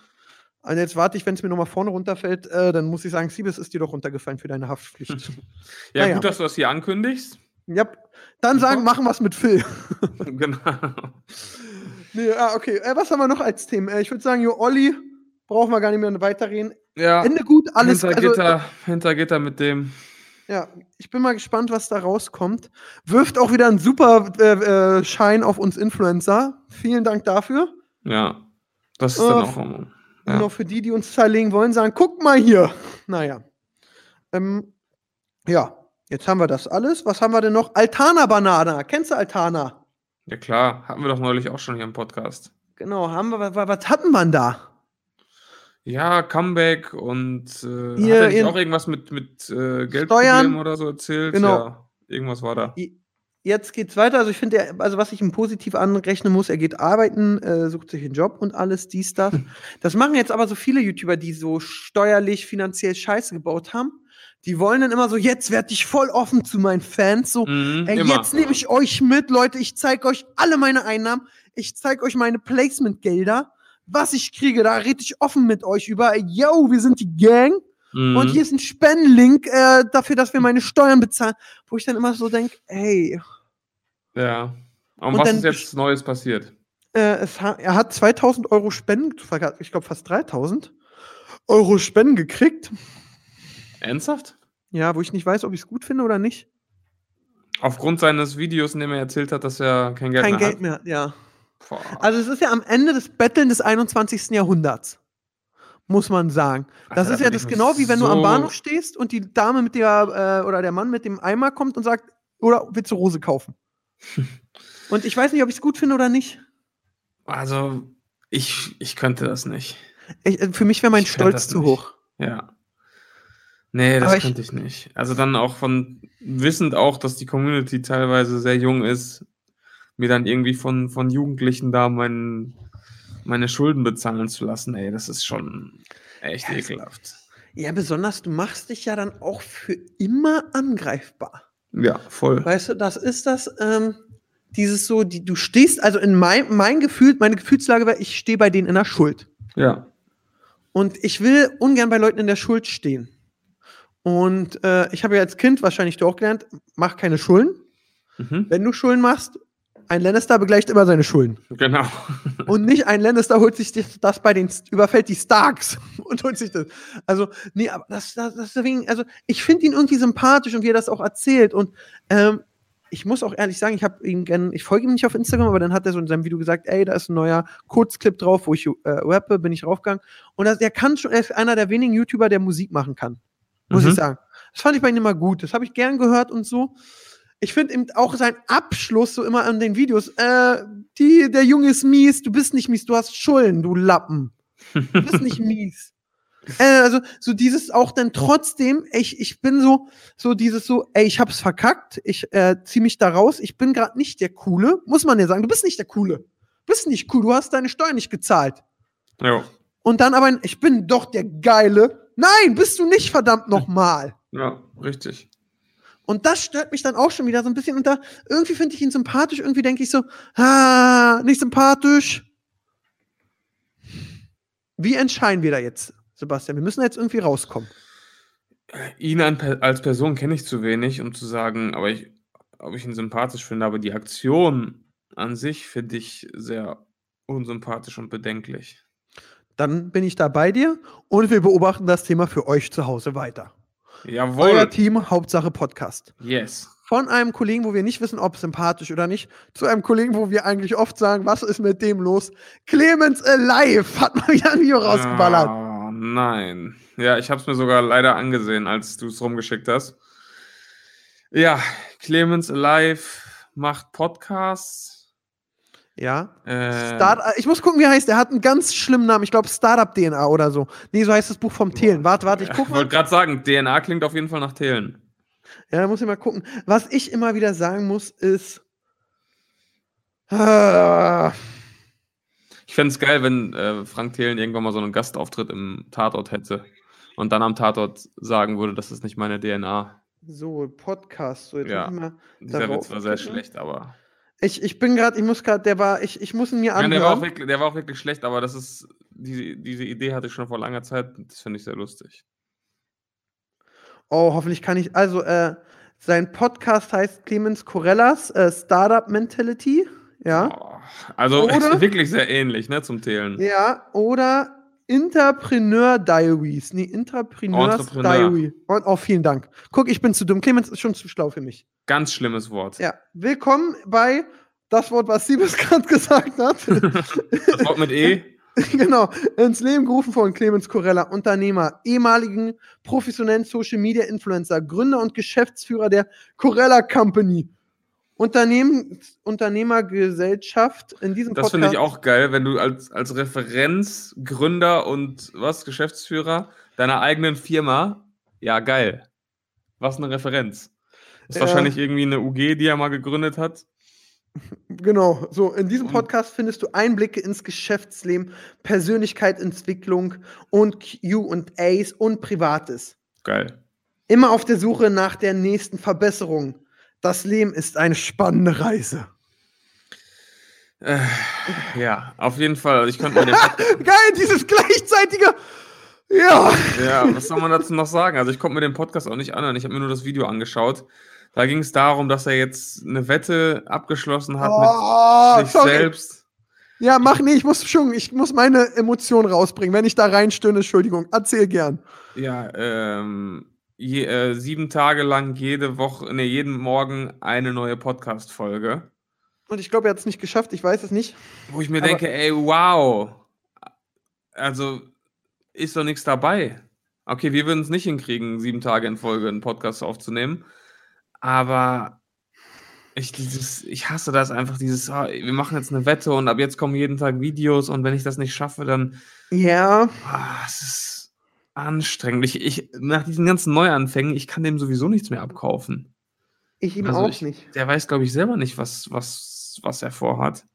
Und jetzt warte ich, wenn es mir nochmal vorne runterfällt, äh, dann muss ich sagen, Siebes, ist dir doch runtergefallen für deine Haftpflicht. ja, naja. Gut, dass du das hier ankündigst. Ja, dann sagen, machen wir es mit Phil. genau. Nee, ah, okay, äh, was haben wir noch als Themen? Äh, ich würde sagen, Jo Olli, brauchen wir gar nicht mehr weiterreden. Ja. Ende gut, alles. Hinter Gitter, also, äh, hinter Gitter mit dem. Ja, ich bin mal gespannt, was da rauskommt. Wirft auch wieder einen super äh, äh, Schein auf uns Influencer. Vielen Dank dafür. Ja, das ist äh, dann auch immer. Ja. Nur für die, die uns zerlegen wollen, sagen, guck mal hier. Naja. Ähm, ja, jetzt haben wir das alles. Was haben wir denn noch? Altana-Banana. Kennst du Altana? Ja klar, hatten wir doch neulich auch schon hier im Podcast. Genau, haben wir, was hatten wir denn da? Ja, Comeback und äh, ihr, hat er nicht auch irgendwas mit, mit äh, Geldproblemen oder so erzählt? Genau. Ja, irgendwas war da. I- Jetzt geht's weiter. Also ich finde, also was ich ihm positiv anrechnen muss, er geht arbeiten, äh, sucht sich einen Job und alles, dies, das. Das machen jetzt aber so viele YouTuber, die so steuerlich, finanziell Scheiße gebaut haben. Die wollen dann immer so, jetzt werde ich voll offen zu meinen Fans. So, mhm, ey, jetzt nehme ich euch mit, Leute. Ich zeige euch alle meine Einnahmen. Ich zeige euch meine Placement-Gelder. Was ich kriege, da rede ich offen mit euch über. Ey, yo, wir sind die Gang. Mhm. Und hier ist ein Spendenlink äh, dafür, dass wir meine Steuern bezahlen. Wo ich dann immer so denke, ey. Ja. Und, und was dann, ist jetzt Neues passiert? Äh, es ha- er hat zweitausend Euro Spenden, ich glaube fast dreitausend Euro Spenden gekriegt. Ernsthaft? Ja, wo ich nicht weiß, ob ich es gut finde oder nicht. Aufgrund seines Videos, in dem er erzählt hat, dass er kein Geld kein mehr Geld hat. Kein Geld mehr, ja. Boah. Also es ist ja am Ende des Betteln des einundzwanzigsten. Jahrhunderts, muss man sagen. Das Alter, ist ja das genau wie wenn so du am Bahnhof stehst und die Dame mit der, äh, oder der Mann mit dem Eimer kommt und sagt, oder willst du Rose kaufen? Und ich weiß nicht, ob ich es gut finde oder nicht. Also, ich, ich könnte das nicht. Ich, für mich wäre mein ich Stolz zu nicht. hoch. Ja. Nee, das ich, könnte ich nicht. Also dann auch von, wissend auch, dass die Community teilweise sehr jung ist, mir dann irgendwie von, von Jugendlichen da mein, meine Schulden bezahlen zu lassen, ey, das ist schon echt ja, ekelhaft. Ja, besonders, du machst dich ja dann auch für immer angreifbar. Ja, voll. Weißt du, das ist das, ähm, dieses so, die, du stehst, also in mein, mein Gefühl, meine Gefühlslage war, ich stehe bei denen in der Schuld. Ja. Und ich will ungern bei Leuten in der Schuld stehen. Und äh, ich habe ja als Kind wahrscheinlich doch gelernt, mach keine Schulden. Mhm. Wenn du Schulden machst, ein Lannister begleicht immer seine Schulden. Genau. Und nicht ein Lannister holt sich das bei den, überfällt die Starks und holt sich das. Also, nee, aber das, das, deswegen, also, ich finde ihn irgendwie sympathisch und wie er das auch erzählt. Und ähm, ich muss auch ehrlich sagen, ich habe ihn gern, ich folge ihm nicht auf Instagram, aber dann hat er so in seinem Video gesagt, ey, da ist ein neuer Kurzclip drauf, wo ich äh, rappe, bin ich raufgegangen. Und das, er kann schon, er ist einer der wenigen YouTuber, der Musik machen kann. Muss mhm. ich sagen. Das fand ich bei ihm immer gut. Das habe ich gern gehört und so. Ich finde eben auch seinen Abschluss so immer an den Videos, äh, die, der Junge ist mies, du bist nicht mies, du hast Schulden, du Lappen. Du bist nicht mies. Äh, also, so dieses auch dann trotzdem, ich, ich bin so, so dieses so, ey, ich hab's verkackt, ich äh, zieh mich da raus, ich bin gerade nicht der Coole, muss man ja sagen, du bist nicht der Coole. Du bist nicht cool, du hast deine Steuern nicht gezahlt. Ja. Und dann aber, ich bin doch der Geile. Nein, bist du nicht, verdammt nochmal. Ja, richtig. Und das stört mich dann auch schon wieder so ein bisschen. Und da irgendwie finde ich ihn sympathisch. Irgendwie denke ich so, ah, nicht sympathisch. Wie entscheiden wir da jetzt, Sebastian? Wir müssen jetzt irgendwie rauskommen. Ihn als Person kenne ich zu wenig, um zu sagen, aber ich, ob ich ihn sympathisch finde. Aber die Aktion an sich finde ich sehr unsympathisch und bedenklich. Dann bin ich da bei dir. Und wir beobachten das Thema für euch zu Hause weiter. Jawohl. Euer Team, Hauptsache Podcast. Yes. Von einem Kollegen, wo wir nicht wissen, ob sympathisch oder nicht, zu einem Kollegen, wo wir eigentlich oft sagen, was ist mit dem los? Clemens Alive hat mal wieder ein Video rausgeballert. Oh nein. Ja, ich hab's mir sogar leider angesehen, als du es rumgeschickt hast. Ja, Clemens Alive macht Podcasts. Ja. Äh, Start- ich muss gucken, wie er heißt. Er hat einen ganz schlimmen Namen. Ich glaube, Startup-D N A oder so. Nee, so heißt das Buch vom Thelen. Warte, warte, ich gucke mal. Ich wollte gerade sagen, D N A klingt auf jeden Fall nach Thelen. Ja, da muss ich mal gucken. Was ich immer wieder sagen muss, ist ah, ich fände es geil, wenn äh, Frank Thelen irgendwann mal so einen Gastauftritt im Tatort hätte und dann am Tatort sagen würde, das ist nicht meine D N A. So, Podcast. So, jetzt ja, mal dieser Witz war sehr schlecht, aber Ich, ich bin gerade, ich muss gerade, der war, ich, ich muss ihn mir anhören. Ja, der, war auch wirklich, der war auch wirklich schlecht, aber das ist, diese, diese Idee hatte ich schon vor langer Zeit, das finde ich sehr lustig. Oh, hoffentlich kann ich, also, äh, sein Podcast heißt Clemens Corellas äh, Startup Mentality, ja. Oh, also, oder, ist wirklich sehr ähnlich, ne, zum Thelen. Ja, oder Entrepreneur Diaries, nee, Entrepreneurs Entrepreneur. Diary. Und, oh, vielen Dank. Guck, ich bin zu dumm. Clemens ist schon zu schlau für mich. Ganz schlimmes Wort. Ja, willkommen bei das Wort, was Siebes gerade gesagt hat. Das Wort mit E. Genau, ins Leben gerufen von Clemens Corella, Unternehmer, ehemaligen professionellen Social-Media-Influencer, Gründer und Geschäftsführer der Corella Company. Unternehmen, Unternehmergesellschaft in diesem Podcast. Das finde ich auch geil, wenn du als, als Referenz, Gründer und was, Geschäftsführer deiner eigenen Firma, ja geil. Was eine Referenz. Ist äh, wahrscheinlich irgendwie eine U G, die er mal gegründet hat. Genau, so in diesem Podcast findest du Einblicke ins Geschäftsleben, Persönlichkeitsentwicklung und Q und A's und Privates. Geil. Immer auf der Suche nach der nächsten Verbesserung. Das Leben ist eine spannende Reise. Äh, ja, auf jeden Fall. Ich könnte mir den Podcast- Geil, dieses gleichzeitige. Ja. Ja, was soll man dazu noch sagen? Also ich konnte mir den Podcast auch nicht anhören. Ich habe mir nur das Video angeschaut. Da ging es darum, dass er jetzt eine Wette abgeschlossen hat oh, mit sich sorry. selbst. Ja, mach nee, ich muss schon, ich muss meine Emotionen rausbringen. Wenn ich da reinstöhne, Entschuldigung. Erzähl gern. Ja, ähm. je, äh, sieben Tage lang jede Woche, nee, jeden Morgen eine neue Podcast-Folge. Und ich glaube, er hat es nicht geschafft, ich weiß es nicht. Wo ich mir aber denke, ey, wow. Also, ist doch nichts dabei. Okay, wir würden es nicht hinkriegen, sieben Tage in Folge einen Podcast aufzunehmen. Aber ich, dieses, ich hasse das einfach, dieses, oh, wir machen jetzt eine Wette und ab jetzt kommen jeden Tag Videos und wenn ich das nicht schaffe, dann... Ja. Oh, es ist anstrengend. Ich, ich, nach diesen ganzen Neuanfängen, ich kann dem sowieso nichts mehr abkaufen. Ich ihm also auch ich, nicht. Der weiß, glaube ich, selber nicht, was, was, was er vorhat.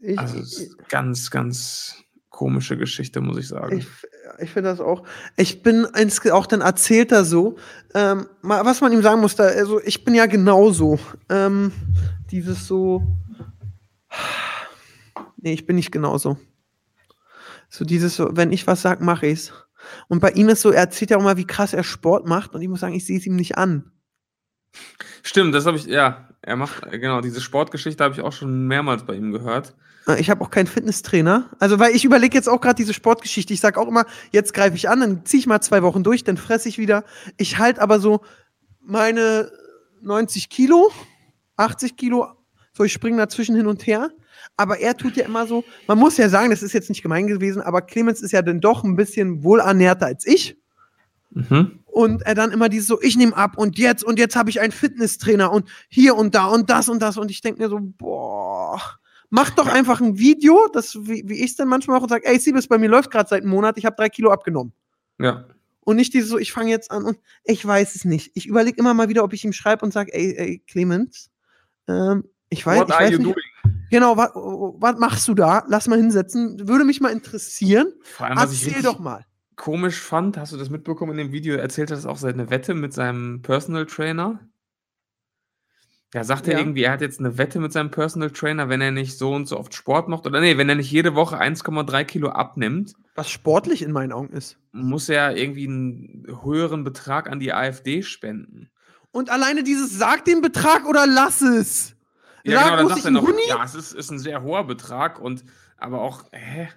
Ich, also es ist ganz, ganz... komische Geschichte, muss ich sagen. Ich, ich finde das auch. Ich bin eins, auch dann erzählt er so, ähm, was man ihm sagen muss, da, also ich bin ja genauso. Ähm, dieses so, nee, ich bin nicht genauso. So dieses so, wenn ich was sag, mache ich's. Und bei ihm ist so, er erzählt ja auch mal, wie krass er Sport macht und ich muss sagen, ich sehe es ihm nicht an. Stimmt, das habe ich, ja, er macht, genau, diese Sportgeschichte habe ich auch schon mehrmals bei ihm gehört. Ich habe auch keinen Fitnesstrainer. Also, weil ich überlege jetzt auch gerade diese Sportgeschichte. Ich sage auch immer, jetzt greife ich an, dann ziehe ich mal zwei Wochen durch, dann fresse ich wieder. Ich halte aber so meine neunzig Kilo, achtzig Kilo, so ich springe dazwischen hin und her. Aber er tut ja immer so, man muss ja sagen, das ist jetzt nicht gemein gewesen, aber Clemens ist ja dann doch ein bisschen wohlernährter als ich. Mhm. Und er dann immer dieses so, ich nehme ab und jetzt und jetzt habe ich einen Fitnesstrainer und hier und da und das und das und ich denke mir so, boah, mach doch einfach ein Video, das, wie, wie ich es dann manchmal auch und sage, ey Siebes, bei mir läuft gerade seit einem Monat, ich habe drei Kilo abgenommen. Ja. Und nicht dieses so, ich fange jetzt an und ich weiß es nicht. Ich überlege immer mal wieder, ob ich ihm schreibe und sage, ey, ey Clemens, ähm, ich weiß, What ich are weiß you nicht. Doing? Genau, was machst du da? Lass mal hinsetzen, würde mich mal interessieren. Vor allem, erzähl doch mal. Komisch fand, hast du das mitbekommen in dem Video, erzählt er das auch seine Wette mit seinem Personal Trainer? Ja, sagt er ja irgendwie, er hat jetzt eine Wette mit seinem Personal Trainer, wenn er nicht so und so oft Sport macht, oder nee, wenn er nicht jede Woche eins Komma drei Kilo abnimmt. Was sportlich in meinen Augen ist. Muss er irgendwie einen höheren Betrag an die A f D spenden. Und alleine dieses, sag den Betrag oder lass es. Ja, sag, genau, dann sagt er noch, Huni? Ja, es ist, ist ein sehr hoher Betrag und, aber auch, hä?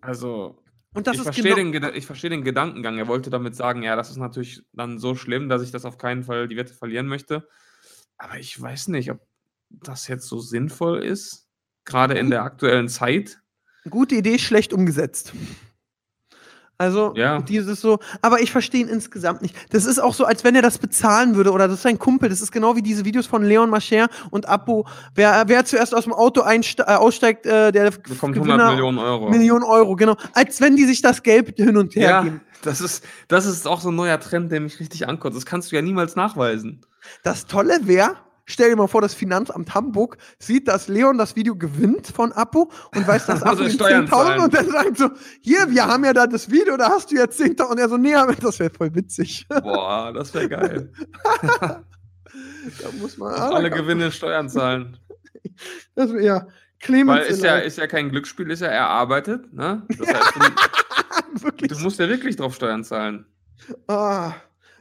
Also... Und das ich verstehe genau den, versteh den Gedankengang. Er wollte damit sagen, ja, das ist natürlich dann so schlimm, dass ich das auf keinen Fall die Wette verlieren möchte. Aber ich weiß nicht, ob das jetzt so sinnvoll ist, gerade in der aktuellen Zeit. Gute Idee, schlecht umgesetzt. Also ja, dieses so, aber ich verstehe ihn insgesamt nicht. Das ist auch so, als wenn er das bezahlen würde oder das ist sein Kumpel. Das ist genau wie diese Videos von Leon Mascher und Apo. Wer, wer zuerst aus dem Auto einste- äh, aussteigt, äh, der bekommt hundert Millionen Euro. Millionen Euro, genau. Als wenn die sich das Geld hin und her ja, geben. Das ist, das ist auch so ein neuer Trend, der mich richtig ankotzt. Das kannst du ja niemals nachweisen. Das Tolle wäre, stell dir mal vor, das Finanzamt Hamburg sieht, dass Leon das Video gewinnt von Apo und weiß, dass Apo also zehntausend und dann sagt so, hier, wir haben ja da das Video, da hast du ja zehntausend. Und er so, nee, das wäre voll witzig. Boah, das wäre geil. Da muss man alle Gewinne Steuern zahlen. Das wär, ja, Clemens. Weil ist ja, ist ja kein Glücksspiel, ist ja erarbeitet, ne? Das heißt, du, du musst ja wirklich drauf Steuern zahlen. Ah.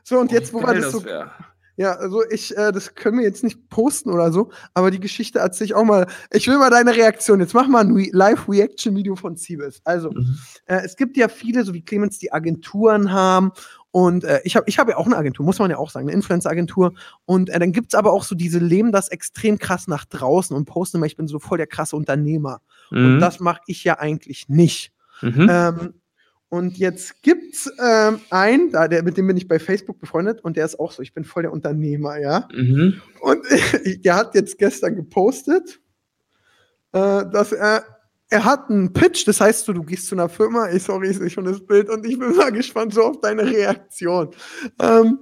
So, und oh, jetzt, wo war das so... Wär. Ja, also ich, äh, das können wir jetzt nicht posten oder so, aber die Geschichte erzähle ich auch mal. Ich will mal deine Reaktion. Jetzt mach mal ein Re- Live-Reaction-Video von Siebes. Also, mhm. äh, es gibt ja viele, so wie Clemens, die Agenturen haben und äh, ich habe ich hab ja auch eine Agentur, muss man ja auch sagen, eine Influencer-Agentur und äh, dann gibt's aber auch so diese, leben das extrem krass nach draußen und posten immer, ich bin so voll der krasse Unternehmer mhm. und das mache ich ja eigentlich nicht. Mhm. Ähm, Und jetzt gibt's ähm, einen, da, der, mit dem bin ich bei Facebook befreundet und der ist auch so, ich bin voll der Unternehmer, ja. Mhm. Und äh, der hat jetzt gestern gepostet, äh, dass er, er hat einen Pitch, das heißt so, du gehst zu einer Firma, ich, sorry, ich sehe schon das Bild und ich bin mal gespannt so auf deine Reaktion. Ähm,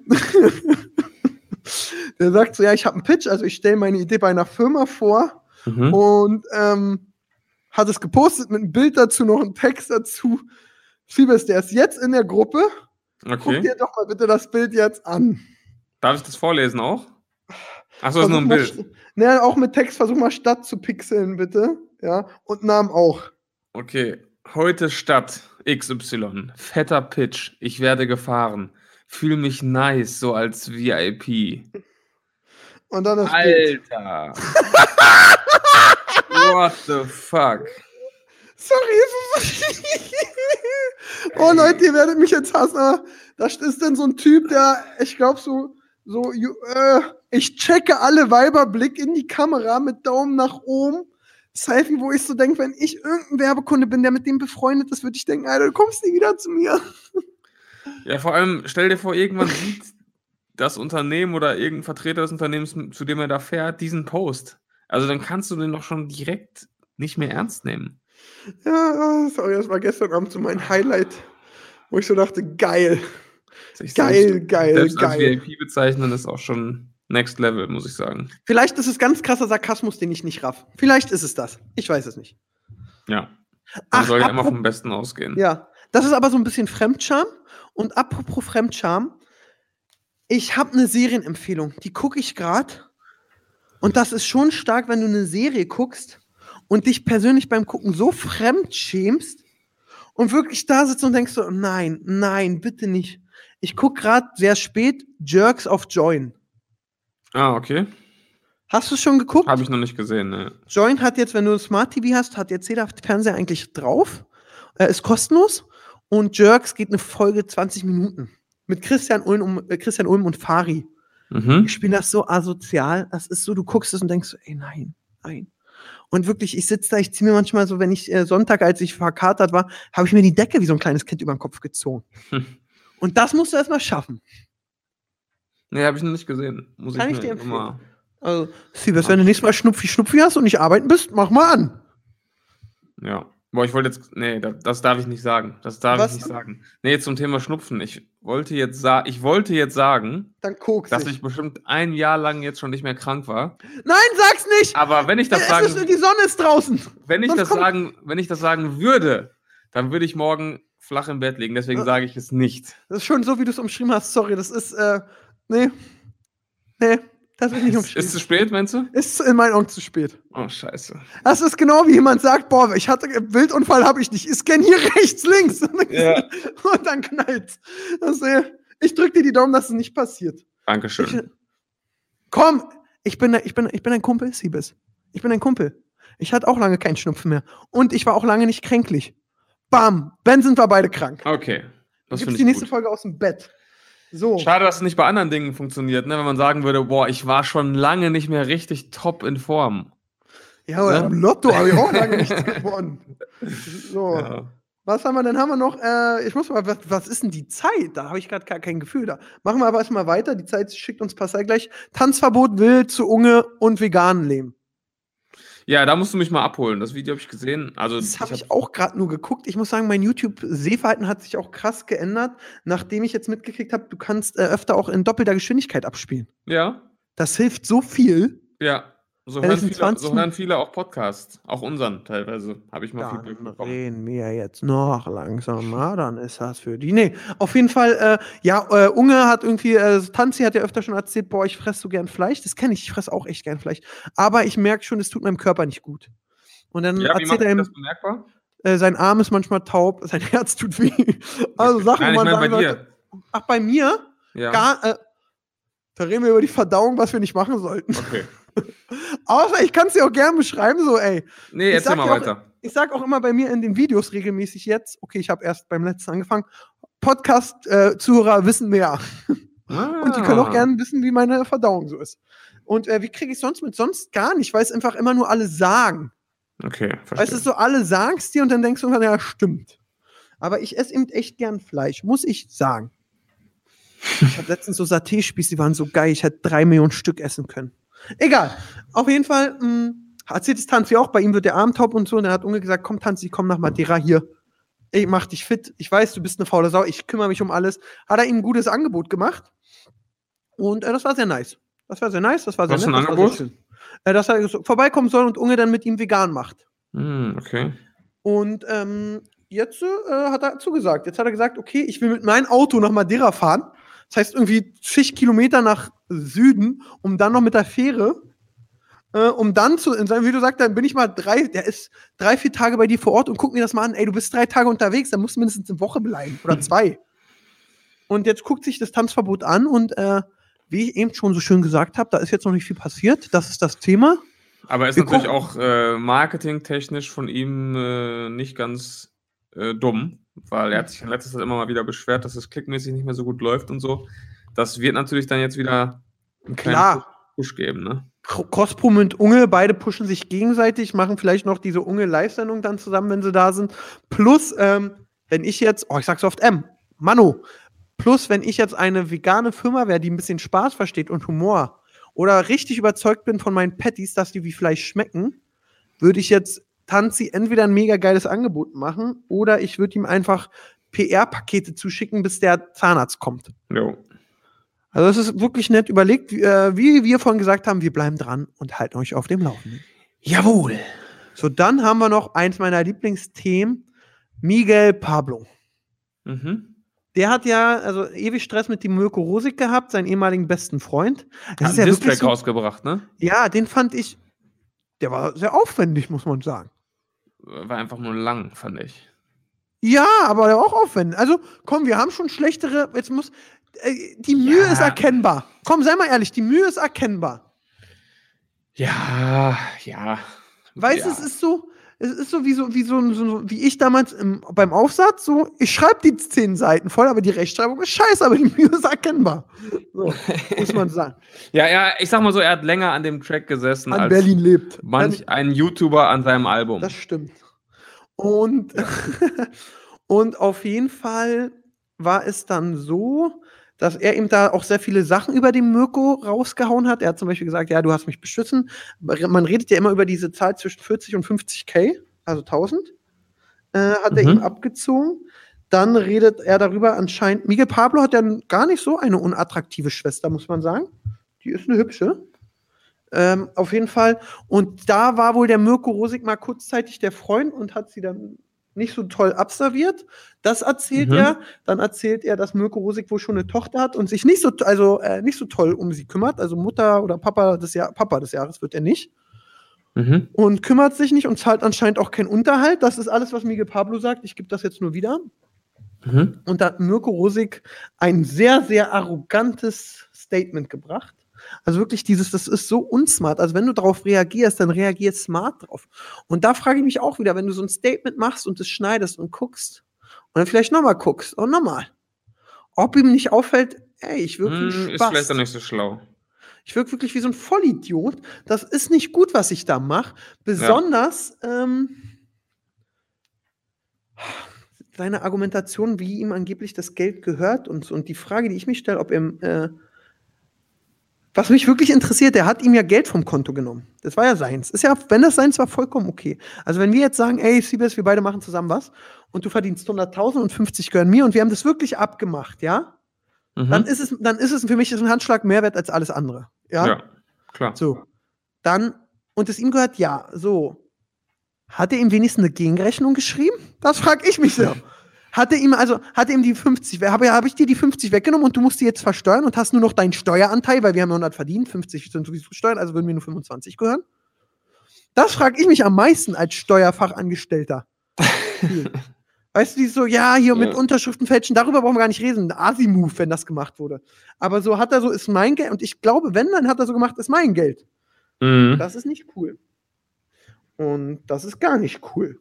der sagt so, ja, ich habe einen Pitch, also ich stelle meine Idee bei einer Firma vor mhm. und ähm, hat es gepostet mit einem Bild dazu, noch einen Text dazu. Siebes, der ist jetzt in der Gruppe. Okay. Guck dir doch mal bitte das Bild jetzt an. Darf ich das vorlesen auch? Achso, das ist nur ein Bild. Ne, auch mit Text, versuch mal Stadt zu pixeln, bitte. Ja, und Namen auch. Okay, heute Stadt X Y. Fetter Pitch, ich werde gefahren. Fühl mich nice, so als V I P. Und dann das Alter. Bild. What the fuck? Sorry. Oh Leute, ihr werdet mich jetzt hassen. Aber das ist dann so ein Typ, der, ich glaube so, so äh, ich checke alle Weiber, Blick in die Kamera mit Daumen nach oben. Selfie, wo ich so denke, wenn ich irgendein Werbekunde bin, der mit dem befreundet ist, würde ich denken, Alter, du kommst nie wieder zu mir. Ja, vor allem, stell dir vor, irgendwann sieht das Unternehmen oder irgendein Vertreter des Unternehmens, zu dem er da fährt, diesen Post. Also dann kannst du den doch schon direkt nicht mehr ernst nehmen. Ja, sorry, das war gestern Abend so mein Highlight, wo ich so dachte, geil. Selbst geil, geil, selbst geil. Selbst als V I P bezeichnen ist auch schon next level, muss ich sagen. Vielleicht ist es ganz krasser Sarkasmus, den ich nicht raff. Vielleicht ist es das. Ich weiß es nicht. Ja. Man Ach, soll ja immer vom Besten ausgehen. Ja. Das ist aber so ein bisschen Fremdscham. Und apropos Fremdscham, ich habe eine Serienempfehlung. Die gucke ich gerade. Und das ist schon stark, wenn du eine Serie guckst und dich persönlich beim Gucken so fremdschämst und wirklich da sitzt und denkst so, nein, nein, bitte nicht. Ich gucke gerade sehr spät Jerks of Join. Ah, okay. Hast du es schon geguckt? Habe ich noch nicht gesehen, ne. Join hat jetzt, wenn du ein Smart-T V hast, hat jetzt jeder Fernseher eigentlich drauf. Er ist kostenlos. Und Jerks geht eine Folge zwanzig Minuten. Mit Christian Ulm, äh, Christian Ulm und Fari. Mhm. Ich spiele das so asozial. Das ist so, du guckst es und denkst so, ey, nein, nein. Und wirklich, ich sitze da, ich ziehe mir manchmal so, wenn ich äh, Sonntag, als ich verkatert war, habe ich mir die Decke wie so ein kleines Kind über den Kopf gezogen. Hm. Und das musst du erstmal schaffen. Nee, habe ich noch nicht gesehen. Muss Kann ich, ich dir empfehlen. Immer. Also, Siebes, wenn du nächstes Mal Schnupfi-Schnupfi hast und nicht arbeiten bist, mach mal an. Ja. Boah, ich wollte jetzt, nee, das darf ich nicht sagen. Das darf Was? ich nicht sagen. Nee, zum Thema Schnupfen. Ich wollte jetzt, sa- ich wollte jetzt sagen, Dann dass ich bestimmt ein Jahr lang jetzt schon nicht mehr krank war. Nein, sag's nicht! Aber wenn ich das es sagen... Ist, die Sonne ist draußen! Wenn ich, das sagen, wenn ich das sagen würde, dann würde ich morgen flach im Bett liegen. Deswegen sage ich es nicht. Das ist schon so, wie du es umschrieben hast. Sorry, das ist, äh, nee. Nee. Das ist nicht umstritten. Ist zu spät, meinst du? Ist in meinen Augen zu spät. Oh, scheiße. Das ist genau wie jemand sagt, boah, ich hatte Wildunfall, habe ich nicht. Ich scanne hier rechts, links. Ja. Und dann knallt's. Also, ich drücke dir die Daumen, dass es nicht passiert. Dankeschön. Ich, komm, ich bin, ich, bin, ich bin ein Kumpel, Siebes. Ich bin ein Kumpel. Ich hatte auch lange keinen Schnupfen mehr. Und ich war auch lange nicht kränklich. Bam, Ben sind wir beide krank. Okay, das finde ich gut. Gibt's die nächste Folge aus dem Bett. So. Schade, dass es nicht bei anderen Dingen funktioniert, ne? Wenn man sagen würde, boah, ich war schon lange nicht mehr richtig top in Form. Ja, aber ne? Im Lotto habe ich auch lange nichts gewonnen. So. Ja. Was haben wir denn? Haben wir noch, äh, ich muss mal, was, was ist denn die Zeit? Da habe ich gerade gar kein Gefühl da. Machen wir aber erstmal weiter, die Zeit schickt uns Pascal gleich. Tanzverbot will zu Unge und veganen Leben. Ja, da musst du mich mal abholen. Das Video habe ich gesehen. Also, das habe ich, hab ich auch gerade nur geguckt. Ich muss sagen, mein YouTube-Sehverhalten hat sich auch krass geändert, nachdem ich jetzt mitgekriegt habe, du kannst äh, öfter auch in doppelter Geschwindigkeit abspielen. Ja. Das hilft so viel. Ja. So, hören viele, so hören viele auch Podcasts. Auch unseren teilweise. Habe ich mal viel Glück bekommen. Dann reden wir jetzt noch langsamer. Dann ist das für die. Nee, auf jeden Fall. Äh, ja, äh, Unge hat irgendwie, äh, Tanzi hat ja öfter schon erzählt, boah, ich fresse so gern Fleisch. Das kenne ich. Ich fresse auch echt gern Fleisch. Aber ich merke schon, es tut meinem Körper nicht gut. Und dann ja, erzählt er ihm, das bemerkbar? Äh, sein Arm ist manchmal taub, sein Herz tut weh. Also Sachen, wo man sagen sollte. Ach, bei mir? Ja. Gar, äh, da reden wir über die Verdauung, was wir nicht machen sollten. Okay. Außer ich kann es dir auch gern beschreiben, so ey. Nee, jetzt mal weiter. Auch, ich sag auch immer bei mir in den Videos regelmäßig jetzt, okay, ich habe erst beim letzten angefangen, Podcast-Zuhörer äh, wissen mehr. Ah. Und die können auch gerne wissen, wie meine Verdauung so ist. Und äh, wie kriege ich sonst mit? Sonst gar nicht, weil es einfach immer nur alle sagen. Okay, verstehe. Weißt du, so alle sagen es dir und dann denkst du, ja, stimmt. Aber ich esse eben echt gern Fleisch, muss ich sagen. Ich habe letztens so Saté-Spieß, die waren so geil, ich hätte drei Millionen Stück essen können. Egal. Auf jeden Fall mh, erzählt es Tanzi auch, bei ihm wird der Arm taub und so. Und dann hat Unge gesagt, komm Tanzi, komm nach Madeira hier. Ich mach dich fit. Ich weiß, du bist eine faule Sau. Ich kümmere mich um alles. Hat er ihm ein gutes Angebot gemacht. Und äh, das war sehr nice. Das war sehr nice. Das war sehr Was nett. Ein das Angebot? War sehr schön. Äh, dass er so vorbeikommen soll und Unge dann mit ihm vegan macht. Mm, okay. Und ähm, jetzt äh, hat er zugesagt. Jetzt hat er gesagt, okay, ich will mit meinem Auto nach Madeira fahren. Das heißt irgendwie zig Kilometer nach Süden, um dann noch mit der Fähre, äh, um dann zu, in seinem Video sagt, dann bin ich mal drei, der ist drei, vier Tage bei dir vor Ort und guck mir das mal an, ey, du bist drei Tage unterwegs, dann musst du mindestens eine Woche bleiben oder zwei. Und jetzt guckt sich das Tanzverbot an und äh, wie ich eben schon so schön gesagt habe, da ist jetzt noch nicht viel passiert, das ist das Thema. Aber ist wir natürlich gucken. auch äh, marketingtechnisch von ihm äh, nicht ganz äh, dumm, weil er hat sich in letzter Zeit immer mal wieder beschwert, dass es klickmäßig nicht mehr so gut läuft und so. Das wird natürlich dann jetzt wieder einen kleinen Klar. Push geben, ne? Kosprum und Unge, beide pushen sich gegenseitig, machen vielleicht noch diese Unge-Live-Sendung dann zusammen, wenn sie da sind. Plus, ähm, wenn ich jetzt, oh, ich sag's oft, M, Manu, plus, wenn ich jetzt eine vegane Firma wäre, die ein bisschen Spaß versteht und Humor oder richtig überzeugt bin von meinen Patties, dass die wie Fleisch schmecken, würde ich jetzt Tanzi entweder ein mega geiles Angebot machen oder ich würde ihm einfach P R-Pakete zuschicken, bis der Zahnarzt kommt. Jo. Also es ist wirklich nett überlegt, wie, äh, wie wir vorhin gesagt haben, wir bleiben dran und halten euch auf dem Laufenden. Jawohl. So, dann haben wir noch eins meiner Lieblingsthemen, Miguel Pablo. Mhm. Der hat ja also ewig Stress mit dem Mirko Rosig gehabt, seinen ehemaligen besten Freund. Das hat ja einen Disc-Track rausgebracht, ne? Ja, den fand ich, der war sehr aufwendig, muss man sagen. War einfach nur lang, fand ich. Ja, aber der war auch aufwendig. Also komm, wir haben schon schlechtere, jetzt muss... Die Mühe ja. ist erkennbar. Komm, sei mal ehrlich, die Mühe ist erkennbar. Ja, ja. Weißt du, ja. es ist so, es ist so wie so, wie so, so wie ich damals im, beim Aufsatz, so, ich schreibe die zehn Seiten voll, aber die Rechtschreibung ist scheiße, aber die Mühe ist erkennbar. So, muss man sagen. Ja, ja, ich sag mal so, er hat länger an dem Track gesessen, an als Berlin lebt. Manch ein YouTuber an seinem Album. Das stimmt. Und, ja. und auf jeden Fall war es dann so, dass er ihm da auch sehr viele Sachen über den Mirko rausgehauen hat. Er hat zum Beispiel gesagt, ja, du hast mich beschissen. Man redet ja immer über diese Zahl zwischen vierzig und fünfzig K, also tausend, äh, hat mhm. er ihm abgezogen. Dann redet er darüber anscheinend, Miguel Pablo hat ja gar nicht so eine unattraktive Schwester, muss man sagen. Die ist eine hübsche. Ähm, auf jeden Fall. Und da war wohl der Mirko Rosig mal kurzzeitig der Freund und hat sie dann nicht so toll abserviert. Das erzählt mhm. er. Dann erzählt er, dass Mirko Rosig wohl schon eine Tochter hat und sich nicht so, also, äh, nicht so toll um sie kümmert. Also Mutter oder Papa des, Jahr- Papa des Jahres wird er nicht. Mhm. Und kümmert sich nicht und zahlt anscheinend auch keinen Unterhalt. Das ist alles, was Miguel Pablo sagt. Ich gebe das jetzt nur wieder. Mhm. Und da hat Mirko Rosig ein sehr, sehr arrogantes Statement gebracht. Also wirklich dieses, das ist so unsmart. Also wenn du darauf reagierst, dann reagier smart drauf. Und da frage ich mich auch wieder, wenn du so ein Statement machst und es schneidest und guckst und dann vielleicht nochmal guckst und nochmal, ob ihm nicht auffällt, ey, ich wirke hm, Spaß. Ist vielleicht auch nicht so schlau. Ich wirke wirklich wie so ein Vollidiot. Das ist nicht gut, was ich da mache. Besonders ja. ähm, seine Argumentation, wie ihm angeblich das Geld gehört und, und die Frage, die ich mich stelle, ob ihm äh, was mich wirklich interessiert, der hat ihm ja Geld vom Konto genommen. Das war ja seins. Ist ja, wenn das seins war, vollkommen okay. Also wenn wir jetzt sagen, ey, Siebes, wir beide machen zusammen was und du verdienst hunderttausend und fünfzig gehören mir und wir haben das wirklich abgemacht, ja? Mhm. Dann ist es, dann ist es für mich ist ein Handschlag mehr wert als alles andere. Ja? Ja, klar. So. Dann, und es ihm gehört, ja, so. Hat er ihm wenigstens eine Gegenrechnung geschrieben? Das frage ich mich so. Hat er ihm also, hat er ihm die fünfzig, habe hab ich dir die fünfzig weggenommen und du musst die jetzt versteuern und hast nur noch deinen Steueranteil, weil wir haben hundert verdient, fünfzig sind sowieso Steuern, also würden mir nur fünfundzwanzig gehören? Das frage ich mich am meisten als Steuerfachangestellter. Weißt du, die so, ja, hier mit ja. Unterschriften fälschen, darüber brauchen wir gar nicht reden, ein Asi-Move, wenn das gemacht wurde. Aber so hat er so, ist mein Geld, und ich glaube, wenn, dann hat er so gemacht, ist mein Geld. Mhm. Das ist nicht cool. Und das ist gar nicht cool.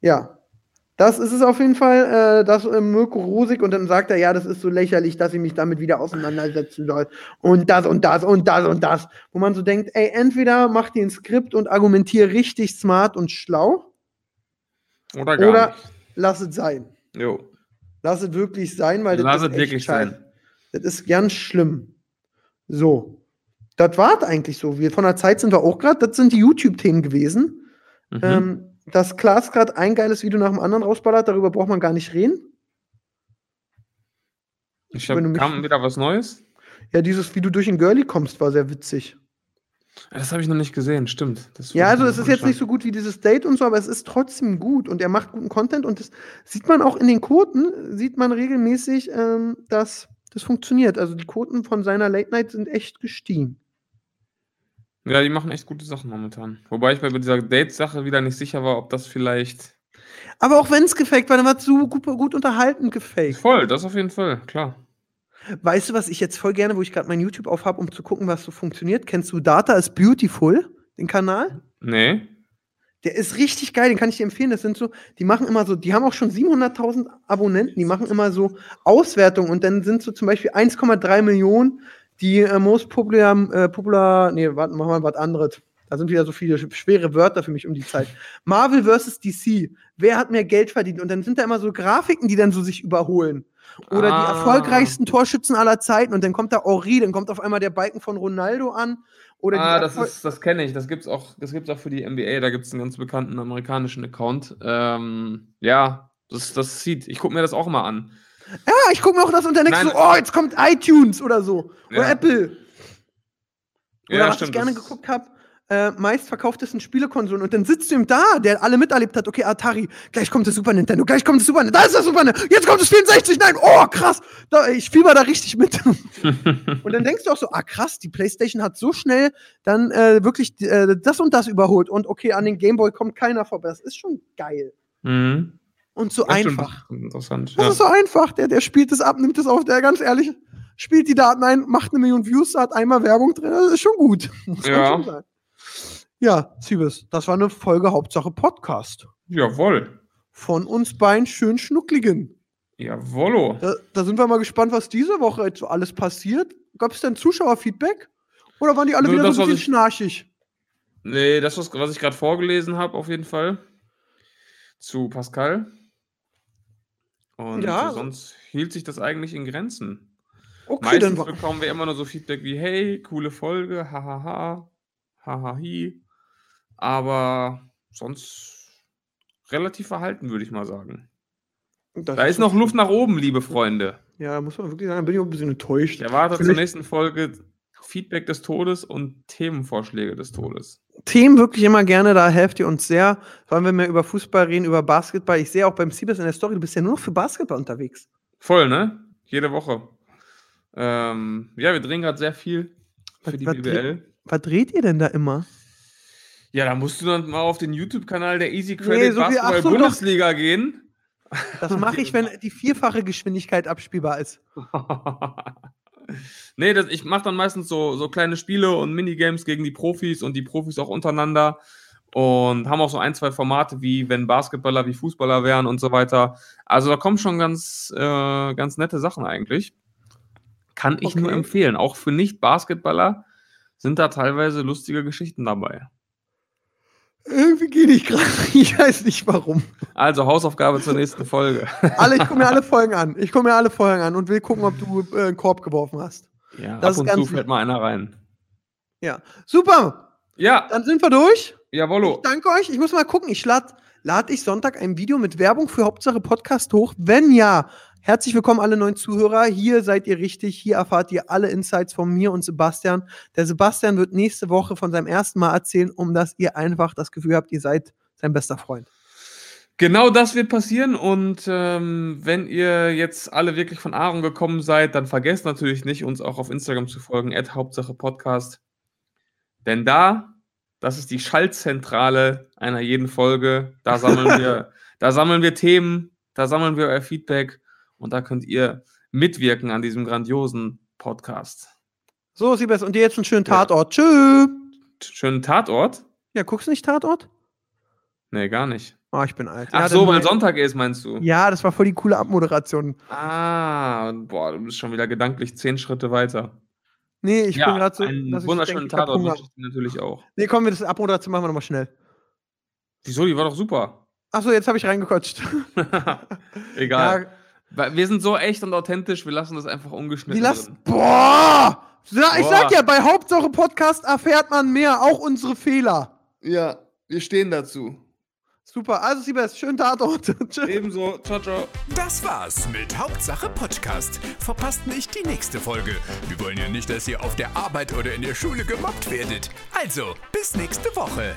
Ja. Das ist es auf jeden Fall, äh, das äh, Mirko Rosig, und dann sagt er, ja, das ist so lächerlich, dass ich mich damit wieder auseinandersetzen soll und das und das und das und das, wo man so denkt, ey, entweder mach dir ein Skript und argumentier richtig smart und schlau oder gar oder nicht. Lass es sein. Jo. Lass es wirklich sein, weil lass das ist es wirklich scheiße. Sein. Das ist ganz schlimm. So, das war eigentlich so. Wir von der Zeit sind wir auch gerade, das sind die YouTube-Themen gewesen. Mhm. Ähm, dass Klaas gerade ein geiles Video nach dem anderen rausballert, darüber braucht man gar nicht reden. Ich hab, kam wieder was Neues. Ja, dieses, wie du durch den Girlie kommst, war sehr witzig. Das habe ich noch nicht gesehen, stimmt. Das ja, also es ist jetzt nicht so gut wie dieses Date und so, aber es ist trotzdem gut und er macht guten Content und das sieht man auch in den Quoten, sieht man regelmäßig, ähm, dass das funktioniert. Also die Quoten von seiner Late Night sind echt gestiegen. Ja, die machen echt gute Sachen momentan. Wobei ich bei dieser Date-Sache wieder nicht sicher war, ob das vielleicht... Aber auch wenn es gefaked war, dann war es so gut, gut unterhalten gefaked. Voll, das auf jeden Fall, klar. Weißt du, was ich jetzt voll gerne, wo ich gerade mein YouTube auf habe, um zu gucken, was so funktioniert? Kennst du Data is Beautiful? den Kanal? Nee. Der ist richtig geil, den kann ich dir empfehlen. Das sind so, die machen immer so, die haben auch schon siebenhunderttausend Abonnenten, die machen immer so Auswertungen und dann sind so zum Beispiel eins Komma drei Millionen die äh, most popular, äh, popular, nee, warte, machen wir mal was anderes. Da sind wieder so viele schwere Wörter für mich um die Zeit. Marvel versus D C. Wer hat mehr Geld verdient? Und dann sind da immer so Grafiken, die dann so sich überholen. Oder ah. die erfolgreichsten Torschützen aller Zeiten. Und dann kommt da Ori, dann kommt auf einmal der Balken von Ronaldo an. Oder ah, das, ist, das kenne ich. Das gibt es auch, das gibt's auch für die N B A. Da gibt es einen ganz bekannten amerikanischen Account. Ähm, ja, das, das sieht. Ich gucke mir das auch mal an. Ja, ich gucke mir auch das und dann denkst du so, oh, jetzt kommt iTunes oder so. Oder ja. Apple. Oder ja, was stimmt, ich gerne geguckt habe. Äh, meistverkauftesten Spielekonsolen und dann sitzt du ihm da, der alle miterlebt hat, okay, Atari, gleich kommt das Super Nintendo, gleich kommt das Super Nintendo, da ist das Super Nintendo, jetzt kommt das vierundsechzig, nein, oh, krass, da, ich fieber da richtig mit. Und dann denkst du auch so, ah, krass, die PlayStation hat so schnell dann äh, wirklich äh, das und das überholt und okay, an den Gameboy kommt keiner vorbei, das ist schon geil. Mhm. Und so das einfach. Interessant, das ja. ist so einfach, der, der spielt das ab, nimmt das auf, der ganz ehrlich spielt die Daten ein, macht eine Million Views, hat einmal Werbung drin, das ist schon gut. Das ja. kann schon sein. Ja, Siebes, das war eine Folge Hauptsache Podcast. Jawohl. Von uns beiden schön schnuckligen. Jawollo. Da, da sind wir mal gespannt, was diese Woche jetzt so alles passiert. Gab es denn Zuschauerfeedback? Oder waren die alle Nö, wieder so ein bisschen ich, schnarchig? Nee, das, was, was ich gerade vorgelesen habe, auf jeden Fall. Zu Pascal. Und ja. sonst hielt sich das eigentlich in Grenzen. Okay, meistens dann bekommen wir immer nur so Feedback wie, hey, coole Folge, hahaha, hahahi. Aber sonst relativ verhalten, würde ich mal sagen. Das da ist noch Luft nach oben, liebe Freunde. Ja, muss man wirklich sagen, da bin ich auch ein bisschen enttäuscht. Erwartet zur nächsten Folge Feedback des Todes und Themenvorschläge des Todes. Themen wirklich immer gerne, da helft ihr uns sehr. Wollen wir mehr über Fußball reden, über Basketball. Ich sehe auch beim Siebes in der Story, du bist ja nur noch für Basketball unterwegs. Voll, ne? Jede Woche. Ähm, ja, wir drehen gerade sehr viel für was, die was B B L. Dreht, was dreht ihr denn da immer? Ja, da musst du dann mal auf den YouTube-Kanal der Easy Credit nee, so Basketball so Bundesliga doch. gehen. Das mache ich, wenn die vierfache Geschwindigkeit abspielbar ist. nee, das, ich mache dann meistens so, so kleine Spiele und Minigames gegen die Profis und die Profis auch untereinander und haben auch so ein, zwei Formate, wie wenn Basketballer wie Fußballer wären und so weiter. Also da kommen schon ganz, äh, ganz nette Sachen eigentlich. Kann ich okay. nur empfehlen. Auch für Nicht-Basketballer sind da teilweise lustige Geschichten dabei. Irgendwie gehe ich gerade, ich weiß nicht warum. Also Hausaufgabe zur nächsten Folge. Alle, ich gucke mir alle Folgen an. Ich gucke mir alle Folgen an und will gucken, ob du äh, einen Korb geworfen hast. Ja, das ab und zu fällt mal einer rein. Ja, super. Ja. Dann sind wir durch. Jawollo. Ich danke euch. Ich muss mal gucken. Ich lade lad ich Sonntag ein Video mit Werbung für Hauptsache Podcast hoch. Wenn ja, herzlich willkommen alle neuen Zuhörer. Hier seid ihr richtig. Hier erfahrt ihr alle Insights von mir und Sebastian. Der Sebastian wird nächste Woche von seinem ersten Mal erzählen, um dass ihr einfach das Gefühl habt, ihr seid sein bester Freund. Genau das wird passieren. Und ähm, wenn ihr jetzt alle wirklich von Aaron gekommen seid, dann vergesst natürlich nicht, uns auch auf Instagram zu folgen, at Hauptsache Podcast. Denn da, das ist die Schaltzentrale einer jeden Folge. Da sammeln wir, da sammeln wir Themen, da sammeln wir euer Feedback. Und da könnt ihr mitwirken an diesem grandiosen Podcast. So, Siebes, und dir jetzt einen schönen Tatort. Ja. Tschüss. Schönen Tatort? Ja, guckst du nicht Tatort? Nee, gar nicht. Oh, ich bin alt. Ach ja, so, weil Sonntag ist, meinst du? Ja, das war voll die coole Abmoderation. Ah, boah, du bist schon wieder gedanklich zehn Schritte weiter. Nee, ich ja, bin gerade so... einen dass wunderschönen ich denke, Tatort wünsche ich dir natürlich auch. Nee, komm, wir das Abmoderation machen wir nochmal schnell. Wieso, die war doch super. Achso, jetzt habe ich reingequatscht. Egal. Ja. Wir sind so echt und authentisch, wir lassen das einfach ungeschnitten lassen, drin. Boah! Ich sag ja, bei Hauptsache Podcast erfährt man mehr, auch unsere Fehler. Ja, wir stehen dazu. Super, also Siebes, schönen Tatort. Ebenso, ciao, ciao. Das war's mit Hauptsache Podcast. Verpasst nicht die nächste Folge. Wir wollen ja nicht, dass ihr auf der Arbeit oder in der Schule gemobbt werdet. Also, bis nächste Woche.